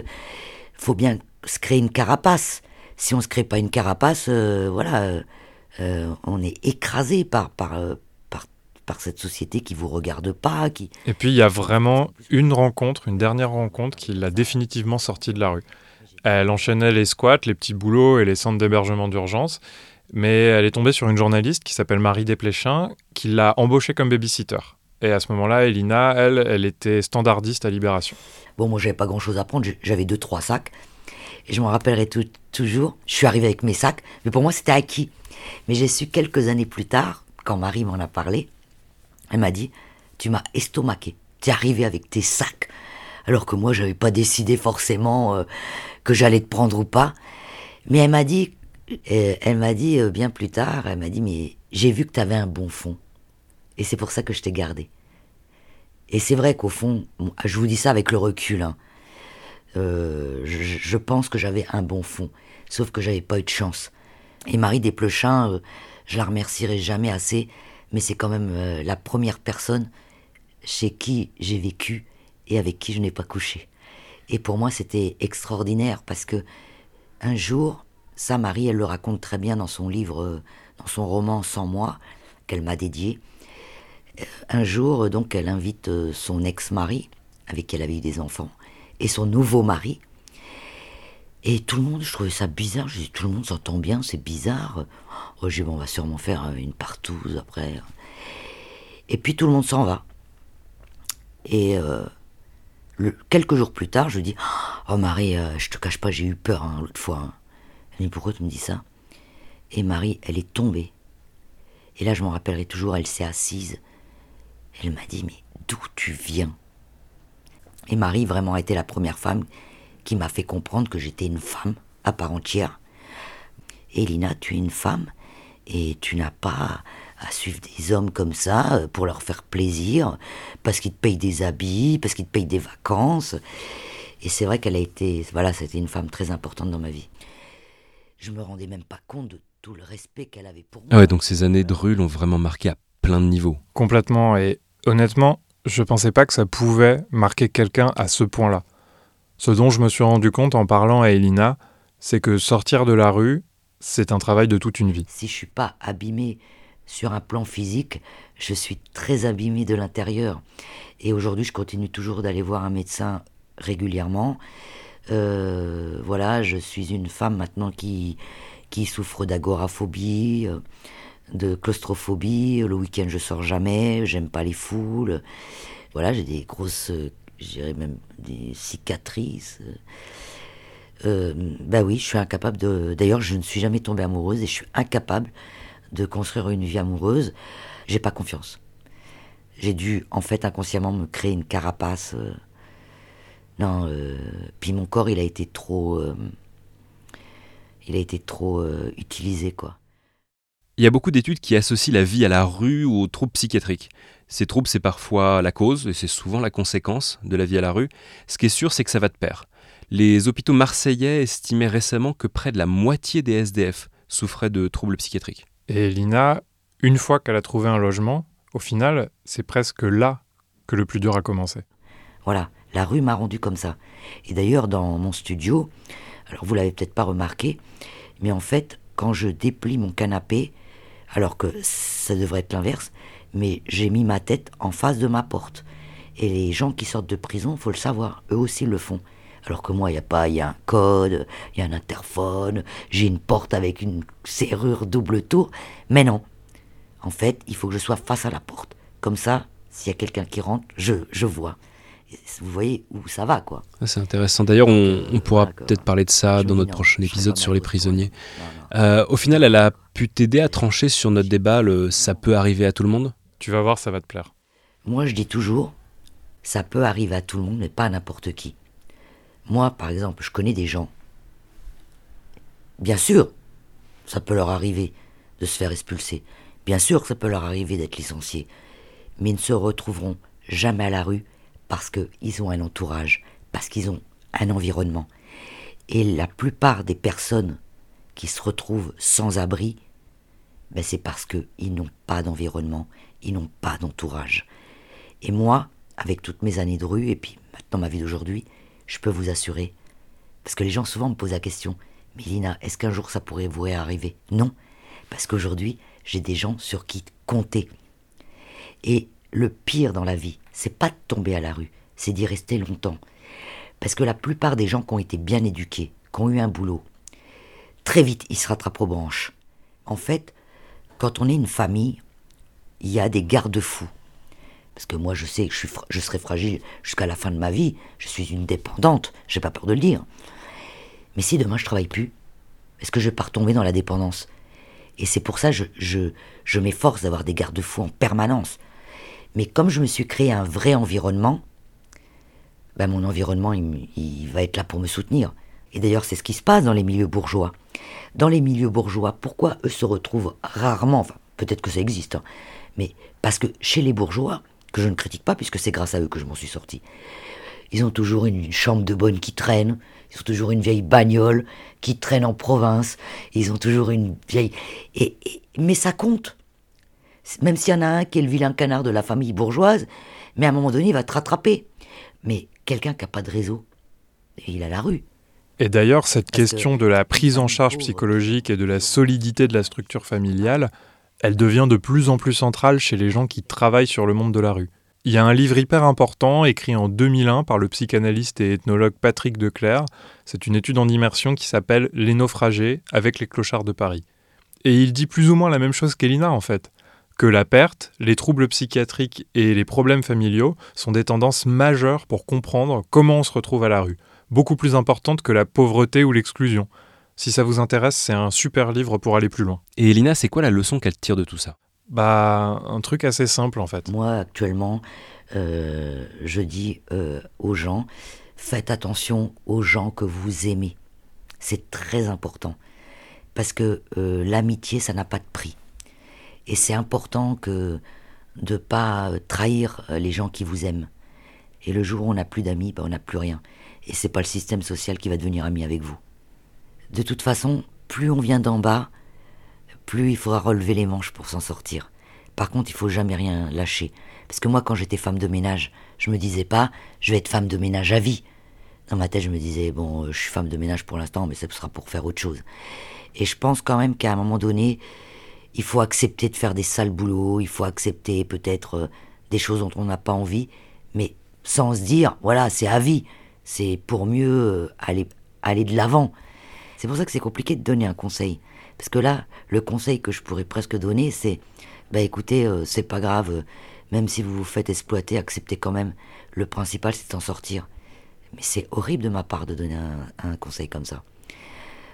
faut bien se créer une carapace. Si on se crée pas une carapace, on est écrasé par cette société qui vous regarde pas. Et puis il y a vraiment une dernière rencontre qui l'a définitivement sortie de la rue. Elle enchaînait les squats, les petits boulots et les centres d'hébergement d'urgence, mais elle est tombée sur une journaliste qui s'appelle Marie Desplechin, qui l'a embauchée comme babysitter. Et à ce moment-là, Elina, elle était standardiste à Libération. Bon, moi, j'avais pas grand-chose à prendre, j'avais 2-3 sacs, et je m'en rappellerai toujours, je suis arrivée avec mes sacs, mais pour moi, c'était acquis. Mais j'ai su quelques années plus tard, quand Marie m'en a parlé, elle m'a dit « tu m'as estomaqué, t'es arrivée avec tes sacs ». Alors que moi, je n'avais pas décidé forcément que j'allais te prendre ou pas. Mais elle m'a dit bien plus tard, elle m'a dit « mais j'ai vu que tu avais un bon fond. Et c'est pour ça que je t'ai gardé. » Et c'est vrai qu'au fond, je vous dis ça avec le recul, hein, je pense que j'avais un bon fond, sauf que je n'avais pas eu de chance. Et Marie Desplechin, je la remercierai jamais assez, mais c'est quand même la première personne chez qui j'ai vécu et avec qui je n'ai pas couché. Et pour moi, c'était extraordinaire, parce que un jour, ça, Marie, elle le raconte très bien dans son livre, dans son roman « Sans moi », qu'elle m'a dédié. Un jour, donc, elle invite son ex-mari, avec qui elle avait eu des enfants, et son nouveau mari. Et tout le monde, je trouvais ça bizarre, je dis, tout le monde s'entend bien, c'est bizarre. Oh, j'ai dit, bon, on va sûrement faire une partouze après. Et puis, tout le monde s'en va. Et... quelques jours plus tard, je dis « oh Marie, je te cache pas, j'ai eu peur hein, l'autre fois. Hein. » Elle me dit « pourquoi tu me dis ça ?» Et Marie, elle est tombée. Et là, je m'en rappellerai toujours, elle s'est assise. Elle m'a dit « mais d'où tu viens ?» Et Marie, vraiment, a été la première femme qui m'a fait comprendre que j'étais une femme à part entière. « Elina, tu es une femme et tu n'as pas... à suivre des hommes comme ça, pour leur faire plaisir, parce qu'ils te payent des habits, parce qu'ils te payent des vacances. » Et c'est vrai qu'elle a été... Voilà, c'était une femme très importante dans ma vie. Je me rendais même pas compte de tout le respect qu'elle avait pour moi. Ah ouais, donc ces années de rue l'ont vraiment marqué à plein de niveaux. Complètement, et honnêtement, je pensais pas que ça pouvait marquer quelqu'un à ce point-là. Ce dont je me suis rendu compte en parlant à Elina, c'est que sortir de la rue, c'est un travail de toute une vie. Si je suis pas abîmée... sur un plan physique, je suis très abîmée de l'intérieur. Et aujourd'hui, je continue toujours d'aller voir un médecin régulièrement. Voilà, je suis une femme maintenant qui souffre d'agoraphobie, de claustrophobie. Le week-end, je sors jamais, j'aime pas les foules. Voilà, j'ai des grosses, je dirais même des cicatrices. Ben oui, je suis incapable de... D'ailleurs, je ne suis jamais tombée amoureuse et je suis incapable de construire une vie amoureuse, j'ai pas confiance. J'ai dû, en fait, inconsciemment me créer une carapace Non, puis mon corps, il a été trop... utilisé, quoi. Il y a beaucoup d'études qui associent la vie à la rue ou aux troubles psychiatriques. Ces troubles, c'est parfois la cause, et c'est souvent la conséquence de la vie à la rue. Ce qui est sûr, c'est que ça va de pair. Les hôpitaux marseillais estimaient récemment que près de la moitié des SDF souffraient de troubles psychiatriques. Et Elina, une fois qu'elle a trouvé un logement, au final, c'est presque là que le plus dur a commencé. Voilà, la rue m'a rendu comme ça. Et d'ailleurs, dans mon studio... Alors vous ne l'avez peut-être pas remarqué, mais en fait, quand je déplie mon canapé, alors que ça devrait être l'inverse, mais j'ai mis ma tête en face de ma porte. Et les gens qui sortent de prison, il faut le savoir, eux aussi le font. Alors que moi, il y a un code, il y a un interphone, j'ai une porte avec une serrure double tour, mais non. En fait, il faut que je sois face à la porte. Comme ça, s'il y a quelqu'un qui rentre, je vois. Vous voyez où ça va, quoi. C'est intéressant. D'ailleurs, on pourra peut-être parler de ça dans notre prochain épisode sur les prisonniers. Au final, elle a pu t'aider à trancher sur notre débat, le « ça peut arriver à tout le monde ». Tu vas voir, ça va te plaire. Moi, je dis toujours, ça peut arriver à tout le monde, mais pas à n'importe qui. Moi, par exemple, je connais des gens. Bien sûr, ça peut leur arriver de se faire expulser. Bien sûr, ça peut leur arriver d'être licenciés. Mais ils ne se retrouveront jamais à la rue, parce qu'ils ont un entourage, parce qu'ils ont un environnement. Et la plupart des personnes qui se retrouvent sans abri, ben c'est parce qu'ils n'ont pas d'environnement, ils n'ont pas d'entourage. Et moi, avec toutes mes années de rue, et puis maintenant ma vie d'aujourd'hui, je peux vous assurer, parce que les gens souvent me posent la question, « Mais Elina, est-ce qu'un jour ça pourrait vous arriver ?» Non, parce qu'aujourd'hui, j'ai des gens sur qui compter. Et le pire dans la vie, c'est pas de tomber à la rue, c'est d'y rester longtemps. Parce que la plupart des gens qui ont été bien éduqués, qui ont eu un boulot, très vite, ils se rattrapent aux branches. En fait, quand on est une famille, il y a des garde-fous. Parce que moi, je sais que je serai fragile jusqu'à la fin de ma vie, je suis une dépendante, j'ai pas peur de le dire. Mais si demain, je travaille plus, est-ce que je vais pas retomber dans la dépendance ? Et c'est pour ça que je m'efforce d'avoir des garde-fous en permanence. Mais comme je me suis créé un vrai environnement, ben mon environnement, il va être là pour me soutenir. Et d'ailleurs, c'est ce qui se passe dans les milieux bourgeois. Dans les milieux bourgeois, pourquoi eux se retrouvent rarement, enfin, peut-être que ça existe, hein, mais parce que chez les bourgeois, que je ne critique pas, puisque c'est grâce à eux que je m'en suis sorti, ils ont toujours une chambre de bonne qui traîne, ils ont toujours une vieille bagnole qui traîne en province, ils ont toujours une vieille... Mais ça compte. Même s'il y en a un qui est le vilain canard de la famille bourgeoise, mais à un moment donné, il va te rattraper. Mais quelqu'un qui n'a pas de réseau, il a la rue. Et d'ailleurs, cette question de la prise en charge psychologique et de la solidité de la structure familiale, elle devient de plus en plus centrale chez les gens qui travaillent sur le monde de la rue. Il y a un livre hyper important, écrit en 2001 par le psychanalyste et ethnologue Patrick Declercq. C'est une étude en immersion qui s'appelle « Les naufragés avec les clochards de Paris ». Et il dit plus ou moins la même chose qu'Elina, en fait. Que la perte, les troubles psychiatriques et les problèmes familiaux sont des tendances majeures pour comprendre comment on se retrouve à la rue, beaucoup plus importantes que la pauvreté ou l'exclusion. Si ça vous intéresse, c'est un super livre pour aller plus loin. Et Elina, c'est quoi la leçon qu'elle tire de tout ça ? Bah, un truc assez simple en fait. Moi, actuellement, je dis aux gens, faites attention aux gens que vous aimez. C'est très important, parce que l'amitié, ça n'a pas de prix. Et c'est important que de ne pas trahir les gens qui vous aiment. Et le jour où on n'a plus d'amis, ben on n'a plus rien. Et ce n'est pas le système social qui va devenir ami avec vous. De toute façon, plus on vient d'en bas, plus il faudra relever les manches pour s'en sortir. Par contre, il ne faut jamais rien lâcher. Parce que moi, quand j'étais femme de ménage, je ne me disais pas « je vais être femme de ménage à vie ». Dans ma tête, je me disais « bon, je suis femme de ménage pour l'instant, mais ça sera pour faire autre chose ». Et je pense quand même qu'à un moment donné... il faut accepter de faire des sales boulots, il faut accepter peut-être des choses dont on n'a pas envie, mais sans se dire, voilà, c'est à vie, c'est pour mieux aller de l'avant. C'est pour ça que c'est compliqué de donner un conseil. Parce que là, le conseil que je pourrais presque donner, c'est, bah écoutez, c'est pas grave, même si vous vous faites exploiter, acceptez quand même. Le principal, c'est d'en sortir. Mais c'est horrible de ma part de donner un conseil comme ça.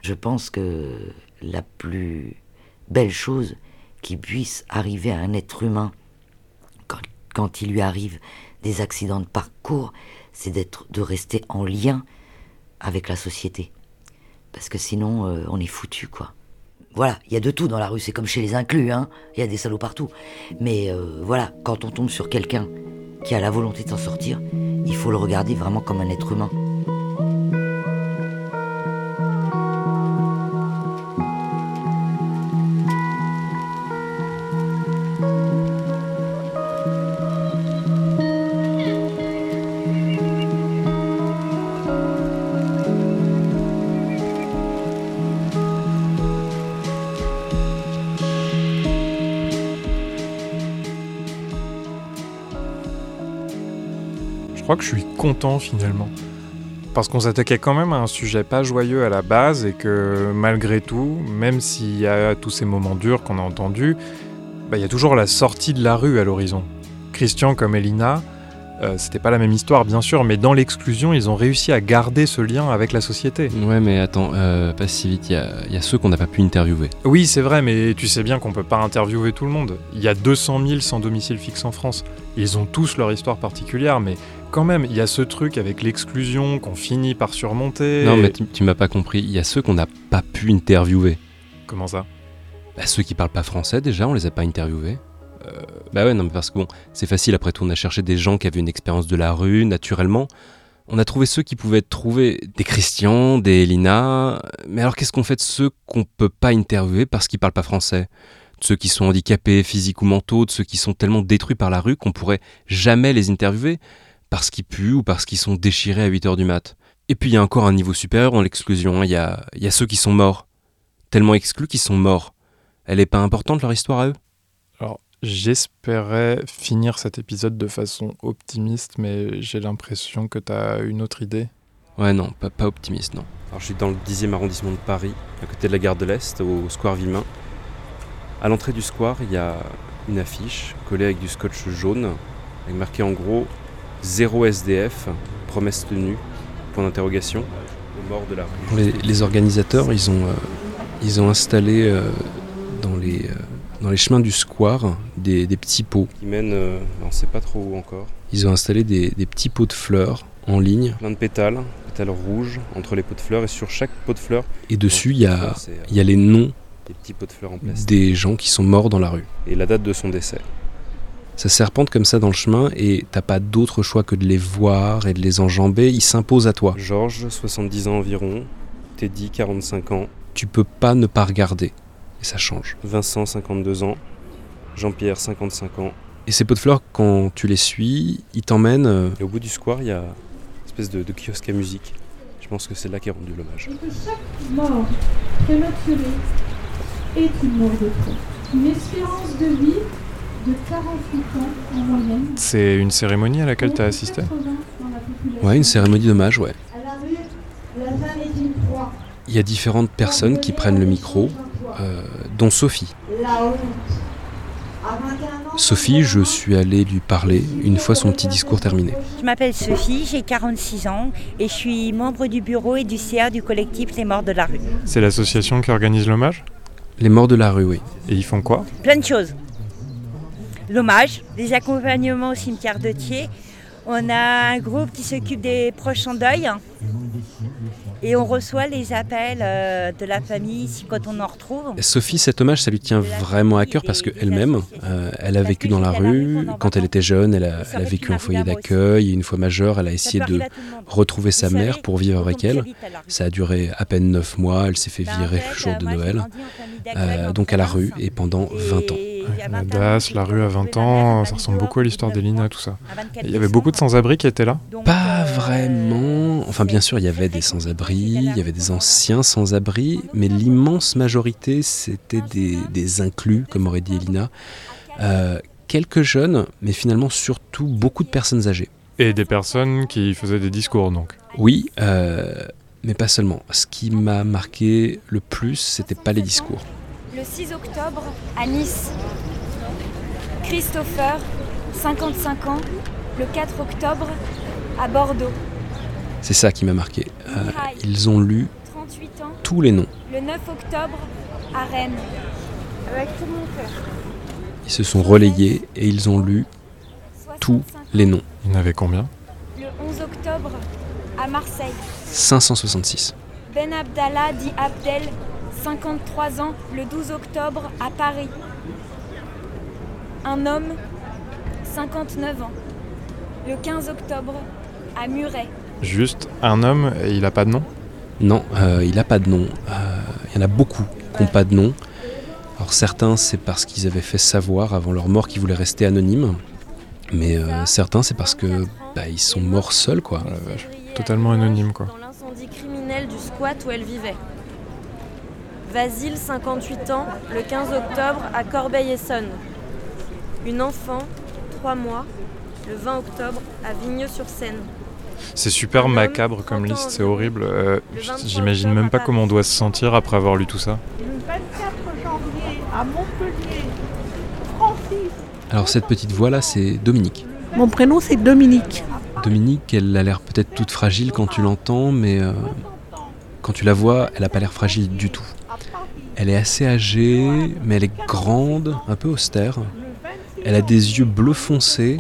Je pense que la plus... belle chose qui puisse arriver à un être humain quand il lui arrive des accidents de parcours, c'est de rester en lien avec la société. Parce que sinon, on est foutu, quoi. Voilà, il y a de tout dans la rue, c'est comme chez les inclus, hein. Il y a des salauds partout. Mais voilà, quand on tombe sur quelqu'un qui a la volonté de s'en sortir, il faut le regarder vraiment comme un être humain. Je crois que je suis content finalement, parce qu'on s'attaquait quand même à un sujet pas joyeux à la base et que malgré tout, même s'il y a tous ces moments durs qu'on a entendus, bah, y a toujours la sortie de la rue à l'horizon. Christian comme Elina, c'était pas la même histoire bien sûr, mais dans l'exclusion, ils ont réussi à garder ce lien avec la société. Ouais mais attends, pas si vite, il y a ceux qu'on n'a pas pu interviewer. Oui c'est vrai, mais tu sais bien qu'on peut pas interviewer tout le monde. Il y a 200 000 sans domicile fixe en France. Ils ont tous leur histoire particulière, mais quand même, il y a ce truc avec l'exclusion qu'on finit par surmonter. Non, mais tu m'as pas compris. Il y a ceux qu'on n'a pas pu interviewer. Comment ça ? Bah, ceux qui parlent pas français, déjà, on les a pas interviewés. Bah ouais, non, mais parce que bon, c'est facile, après tout, on a cherché des gens qui avaient une expérience de la rue, naturellement. On a trouvé ceux qui pouvaient être trouvés, des Christian, des Elina. Mais alors, qu'est-ce qu'on fait de ceux qu'on peut pas interviewer parce qu'ils parlent pas français ? De ceux qui sont handicapés, physiques ou mentaux, de ceux qui sont tellement détruits par la rue qu'on pourrait jamais les interviewer ? Parce qu'ils puent ou parce qu'ils sont déchirés à 8h du mat. Et puis il y a encore un niveau supérieur dans l'exclusion, il y a ceux qui sont morts, tellement exclus qu'ils sont morts. Elle n'est pas importante leur histoire à eux ? Alors j'espérais finir cet épisode de façon optimiste, mais j'ai l'impression que t'as une autre idée. Ouais non, pas optimiste non. Alors je suis dans le 10e arrondissement de Paris, à côté de la gare de l'Est, au square Vimain. À l'entrée du square, il y a une affiche collée avec du scotch jaune, avec marqué en gros... 0 SDF, promesse tenue, point d'interrogation, les morts de la rue. Les organisateurs, ils ont installé dans les chemins du square des petits pots. Qui mènent, on ne sait pas trop où encore. Ils ont installé des petits pots de fleurs en ligne. Plein de pétales rouges entre les pots de fleurs et sur chaque pot de fleurs. Et dessus, il y a les noms des petits pots de fleurs en plastique des gens qui sont morts dans la rue. Et la date de son décès. Ça serpente comme ça dans le chemin et t'as pas d'autre choix que de les voir et de les enjamber, ils s'imposent à toi. Georges, 70 ans environ, Teddy, 45 ans. Tu peux pas ne pas regarder, et ça change. Vincent, 52 ans, Jean-Pierre, 55 ans. Et ces pots de fleurs, quand tu les suis, ils t'emmènent... Et au bout du square, il y a une espèce de kiosque à musique. Je pense que c'est là qu'est rendu l'hommage. Et que chaque mort prématurée est une mort de trop. Une espérance de vie... de 48 ans en moyenne. C'est une cérémonie à laquelle tu as assisté ? Ouais, une cérémonie d'hommage, ouais. Il y a différentes personnes qui prennent le micro, dont Sophie. Sophie, je suis allé lui parler une fois son petit discours terminé. Je m'appelle Sophie, j'ai 46 ans et je suis membre du bureau et du CA du collectif Les Morts de la Rue. C'est l'association qui organise l'hommage ? Les Morts de la Rue, oui. Et ils font quoi ? Plein de choses. L'hommage, des accompagnements au cimetière de Thiers. On a un groupe qui s'occupe des proches en deuil et on reçoit les appels de la famille quand on en retrouve. Sophie, cet hommage, ça lui tient vraiment à cœur parce qu'elle-même, elle a vécu dans la rue. Quand elle était jeune, elle a vécu en foyer d'accueil. Et une fois majeure, elle a essayé de retrouver sa mère pour vivre avec elle. Ça a duré à peine 9 mois. Elle s'est fait virer le jour de Noël. Donc à la rue et pendant 20 ans. La DAS, la rue à 20 ans, ça ressemble beaucoup à l'histoire d'Elina, tout ça. Il y avait beaucoup de sans-abri qui étaient là ? Pas vraiment. Enfin, bien sûr, il y avait des sans-abri, il y avait des anciens sans-abri, mais l'immense majorité, c'était des inclus, comme aurait dit Elina. Quelques jeunes, mais finalement surtout beaucoup de personnes âgées. Et des personnes qui faisaient des discours, donc ? Oui, mais pas seulement. Ce qui m'a marqué le plus, c'était pas les discours. Le 6 octobre, à Nice, Christopher, 55 ans, le 4 octobre, à Bordeaux. C'est ça qui m'a marqué. Ils ont lu 38 ans, tous les noms. Le 9 octobre, à Rennes. Avec tout mon cœur. Ils se sont relayés et ils ont lu tous les noms. Il y en avait combien ? Le 11 octobre, octobre à Marseille. 566. Ben Abdallah dit Abdel, 53 ans, le 12 octobre à Paris. Un homme, 59 ans, le 15 octobre à Muret. Juste un homme, et il n'a pas de nom ? Non, il n'a pas de nom. Il y en a beaucoup qui n'ont pas de nom. Alors certains, c'est parce qu'ils avaient fait savoir avant leur mort qu'ils voulaient rester anonymes. Mais certains, c'est parce que ils sont morts seuls, quoi. Totalement anonyme, quoi. Dans l'incendie criminel du squat où elle vivait. Vasile, 58 ans, le 15 octobre à Corbeil-Essonnes. Une enfant, 3 mois, le 20 octobre à Vigneux-sur-Seine. C'est super macabre comme liste, c'est horrible. J'imagine même pas comment on doit se sentir après avoir lu tout ça. Le 24 janvier à Montpellier, Francis. Alors cette petite voix-là, c'est Dominique. Mon prénom, c'est Dominique. Dominique, elle a l'air peut-être toute fragile quand tu l'entends, mais quand tu la vois, elle a pas l'air fragile du tout. Elle est assez âgée, mais elle est grande, un peu austère. Elle a des yeux bleu foncé.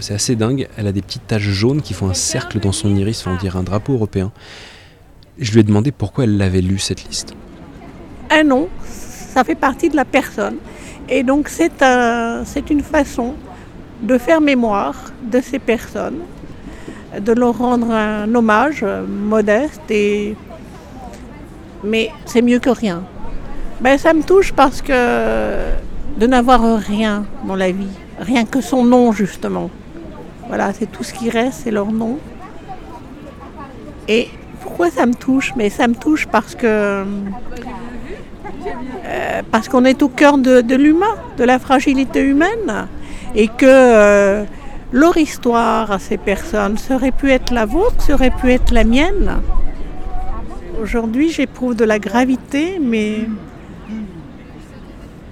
C'est assez dingue, elle a des petites taches jaunes qui font un cercle dans son iris, on dirait un drapeau européen. Je lui ai demandé pourquoi elle l'avait lu, cette liste. Un nom, ça fait partie de la personne. Et donc c'est une façon de faire mémoire de ces personnes, de leur rendre un hommage modeste, mais c'est mieux que rien. Ça me touche parce que de n'avoir rien dans la vie, rien que son nom, justement. Voilà, c'est tout ce qui reste, c'est leur nom. Et pourquoi ça me touche ? Mais ça me touche parce qu'on est au cœur de l'humain, de la fragilité humaine, et que leur histoire à ces personnes serait pu être la vôtre, serait pu être la mienne. Aujourd'hui, j'éprouve de la gravité, mais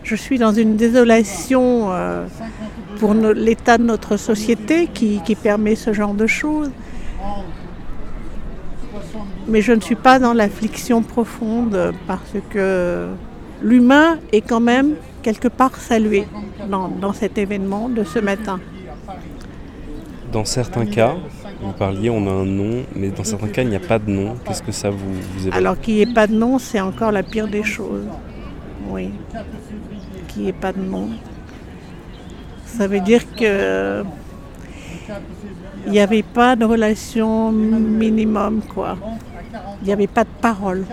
je suis dans une désolation pour l'état de notre société qui permet ce genre de choses. Mais je ne suis pas dans l'affliction profonde parce que l'humain est quand même quelque part salué dans cet événement de ce matin. Dans certains cas, vous parliez, on a un nom, mais dans certains cas, il n'y a pas de nom. Qu'est-ce que ça vous évoque ? Alors qu'il n'y ait pas de nom, c'est encore la pire des choses. Oui. Qu'il n'y ait pas de nom. Ça veut dire que il n'y avait pas de relation minimum, quoi. Il n'y avait pas de parole.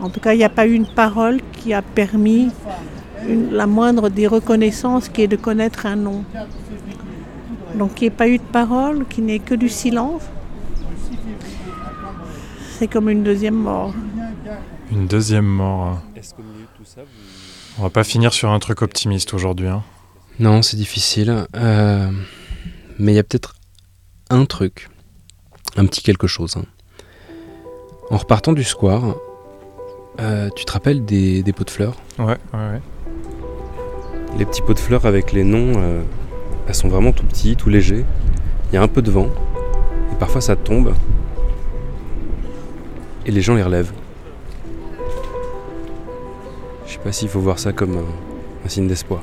En tout cas, il n'y a pas eu une parole qui a permis la moindre des reconnaissances qui est de connaître un nom. Donc, il n'y a pas eu de parole, qui n'est que du silence. C'est comme une deuxième mort. Une deuxième mort. On va pas finir sur un truc optimiste aujourd'hui, hein. Non, c'est difficile. Mais il y a peut-être un truc, un petit quelque chose. En repartant du square, tu te rappelles des pots de fleurs ? Ouais. Les petits pots de fleurs avec les noms, elles sont vraiment tout petits, tout légers. Il y a un peu de vent, et parfois ça tombe, et les gens les relèvent. Je sais pas s'il faut voir ça comme un signe d'espoir.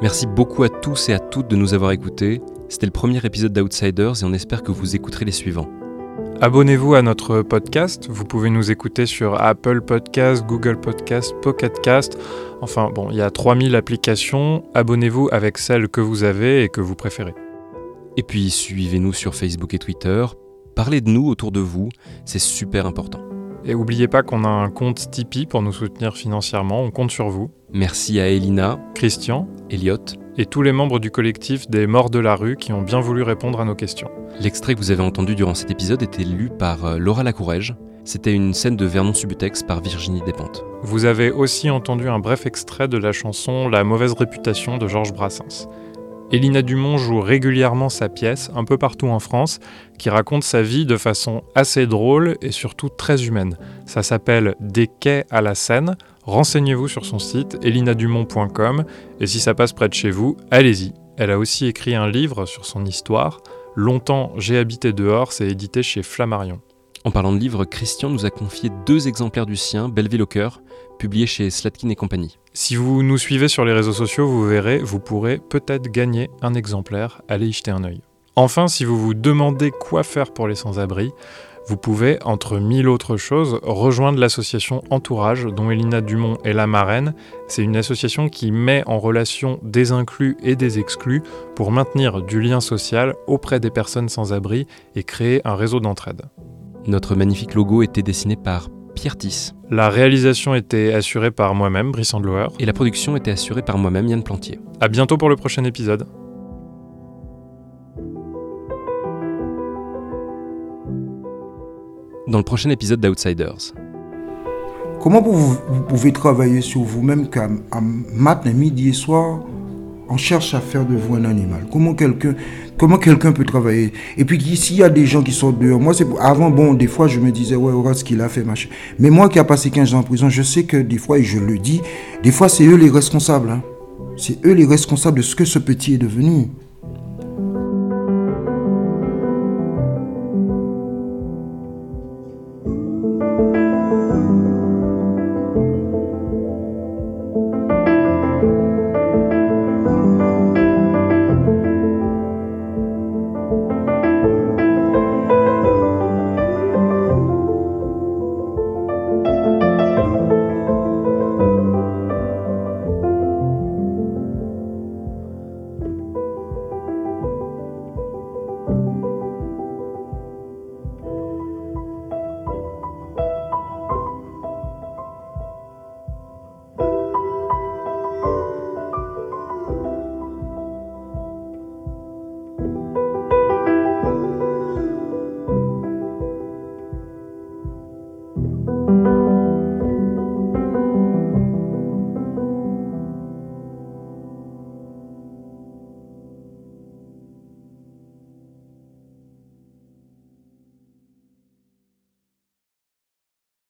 Merci beaucoup à tous et à toutes de nous avoir écoutés. C'était le premier épisode d'Outsiders et on espère que vous écouterez les suivants. Abonnez-vous à notre podcast. Vous pouvez nous écouter sur Apple Podcasts, Google Podcasts, Pocket Casts. Enfin bon, il y a 3000 applications. Abonnez-vous avec celles que vous avez et que vous préférez. Et puis suivez-nous sur Facebook et Twitter. Parlez de nous autour de vous, c'est super important. Et n'oubliez pas qu'on a un compte Tipeee pour nous soutenir financièrement, on compte sur vous. Merci à Elina, Christian, Elliot et tous les membres du collectif des Morts de la Rue qui ont bien voulu répondre à nos questions. L'extrait que vous avez entendu durant cet épisode était lu par Laura Lacourège. C'était une scène de Vernon Subutex par Virginie Despentes. Vous avez aussi entendu un bref extrait de la chanson « La mauvaise réputation » de Georges Brassens. Elina Dumont joue régulièrement sa pièce un peu partout en France, qui raconte sa vie de façon assez drôle et surtout très humaine. Ça s'appelle « Des quais à la Seine ». Renseignez-vous sur son site elinadumont.com et si ça passe près de chez vous, allez-y. Elle a aussi écrit un livre sur son histoire. Longtemps, j'ai habité dehors, c'est édité chez Flammarion. En parlant de livres, Christian nous a confié 2 exemplaires du sien, Belleville au cœur, publié chez Slatkin et compagnie. Si vous nous suivez sur les réseaux sociaux, vous verrez, vous pourrez peut-être gagner un exemplaire. Allez y jeter un œil. Enfin, si vous vous demandez quoi faire pour les sans-abri, vous pouvez, entre 1000 autres choses, rejoindre l'association Entourage, dont Elina Dumont est la marraine. C'est une association qui met en relation des inclus et des exclus pour maintenir du lien social auprès des personnes sans-abri et créer un réseau d'entraide. Notre magnifique logo était dessiné par Pierre Tiss. La réalisation était assurée par moi-même, Brice Andlauer. Et la production était assurée par moi-même, Yann Plantier. À bientôt pour le prochain épisode. Dans le prochain épisode d'Outsiders. Comment vous pouvez travailler sur vous-même qu'à matin, midi et soir, on cherche à faire de vous un animal. Comment quelqu'un peut travailler? Et puis s'il y a des gens qui sortent dehors, moi c'est avant, bon, des fois je me disais, ouais, regarde ce qu'il a fait, machin. Mais moi qui a passé 15 ans en prison, je sais que des fois, et je le dis, des fois c'est eux les responsables. Hein. C'est eux les responsables de ce que ce petit est devenu.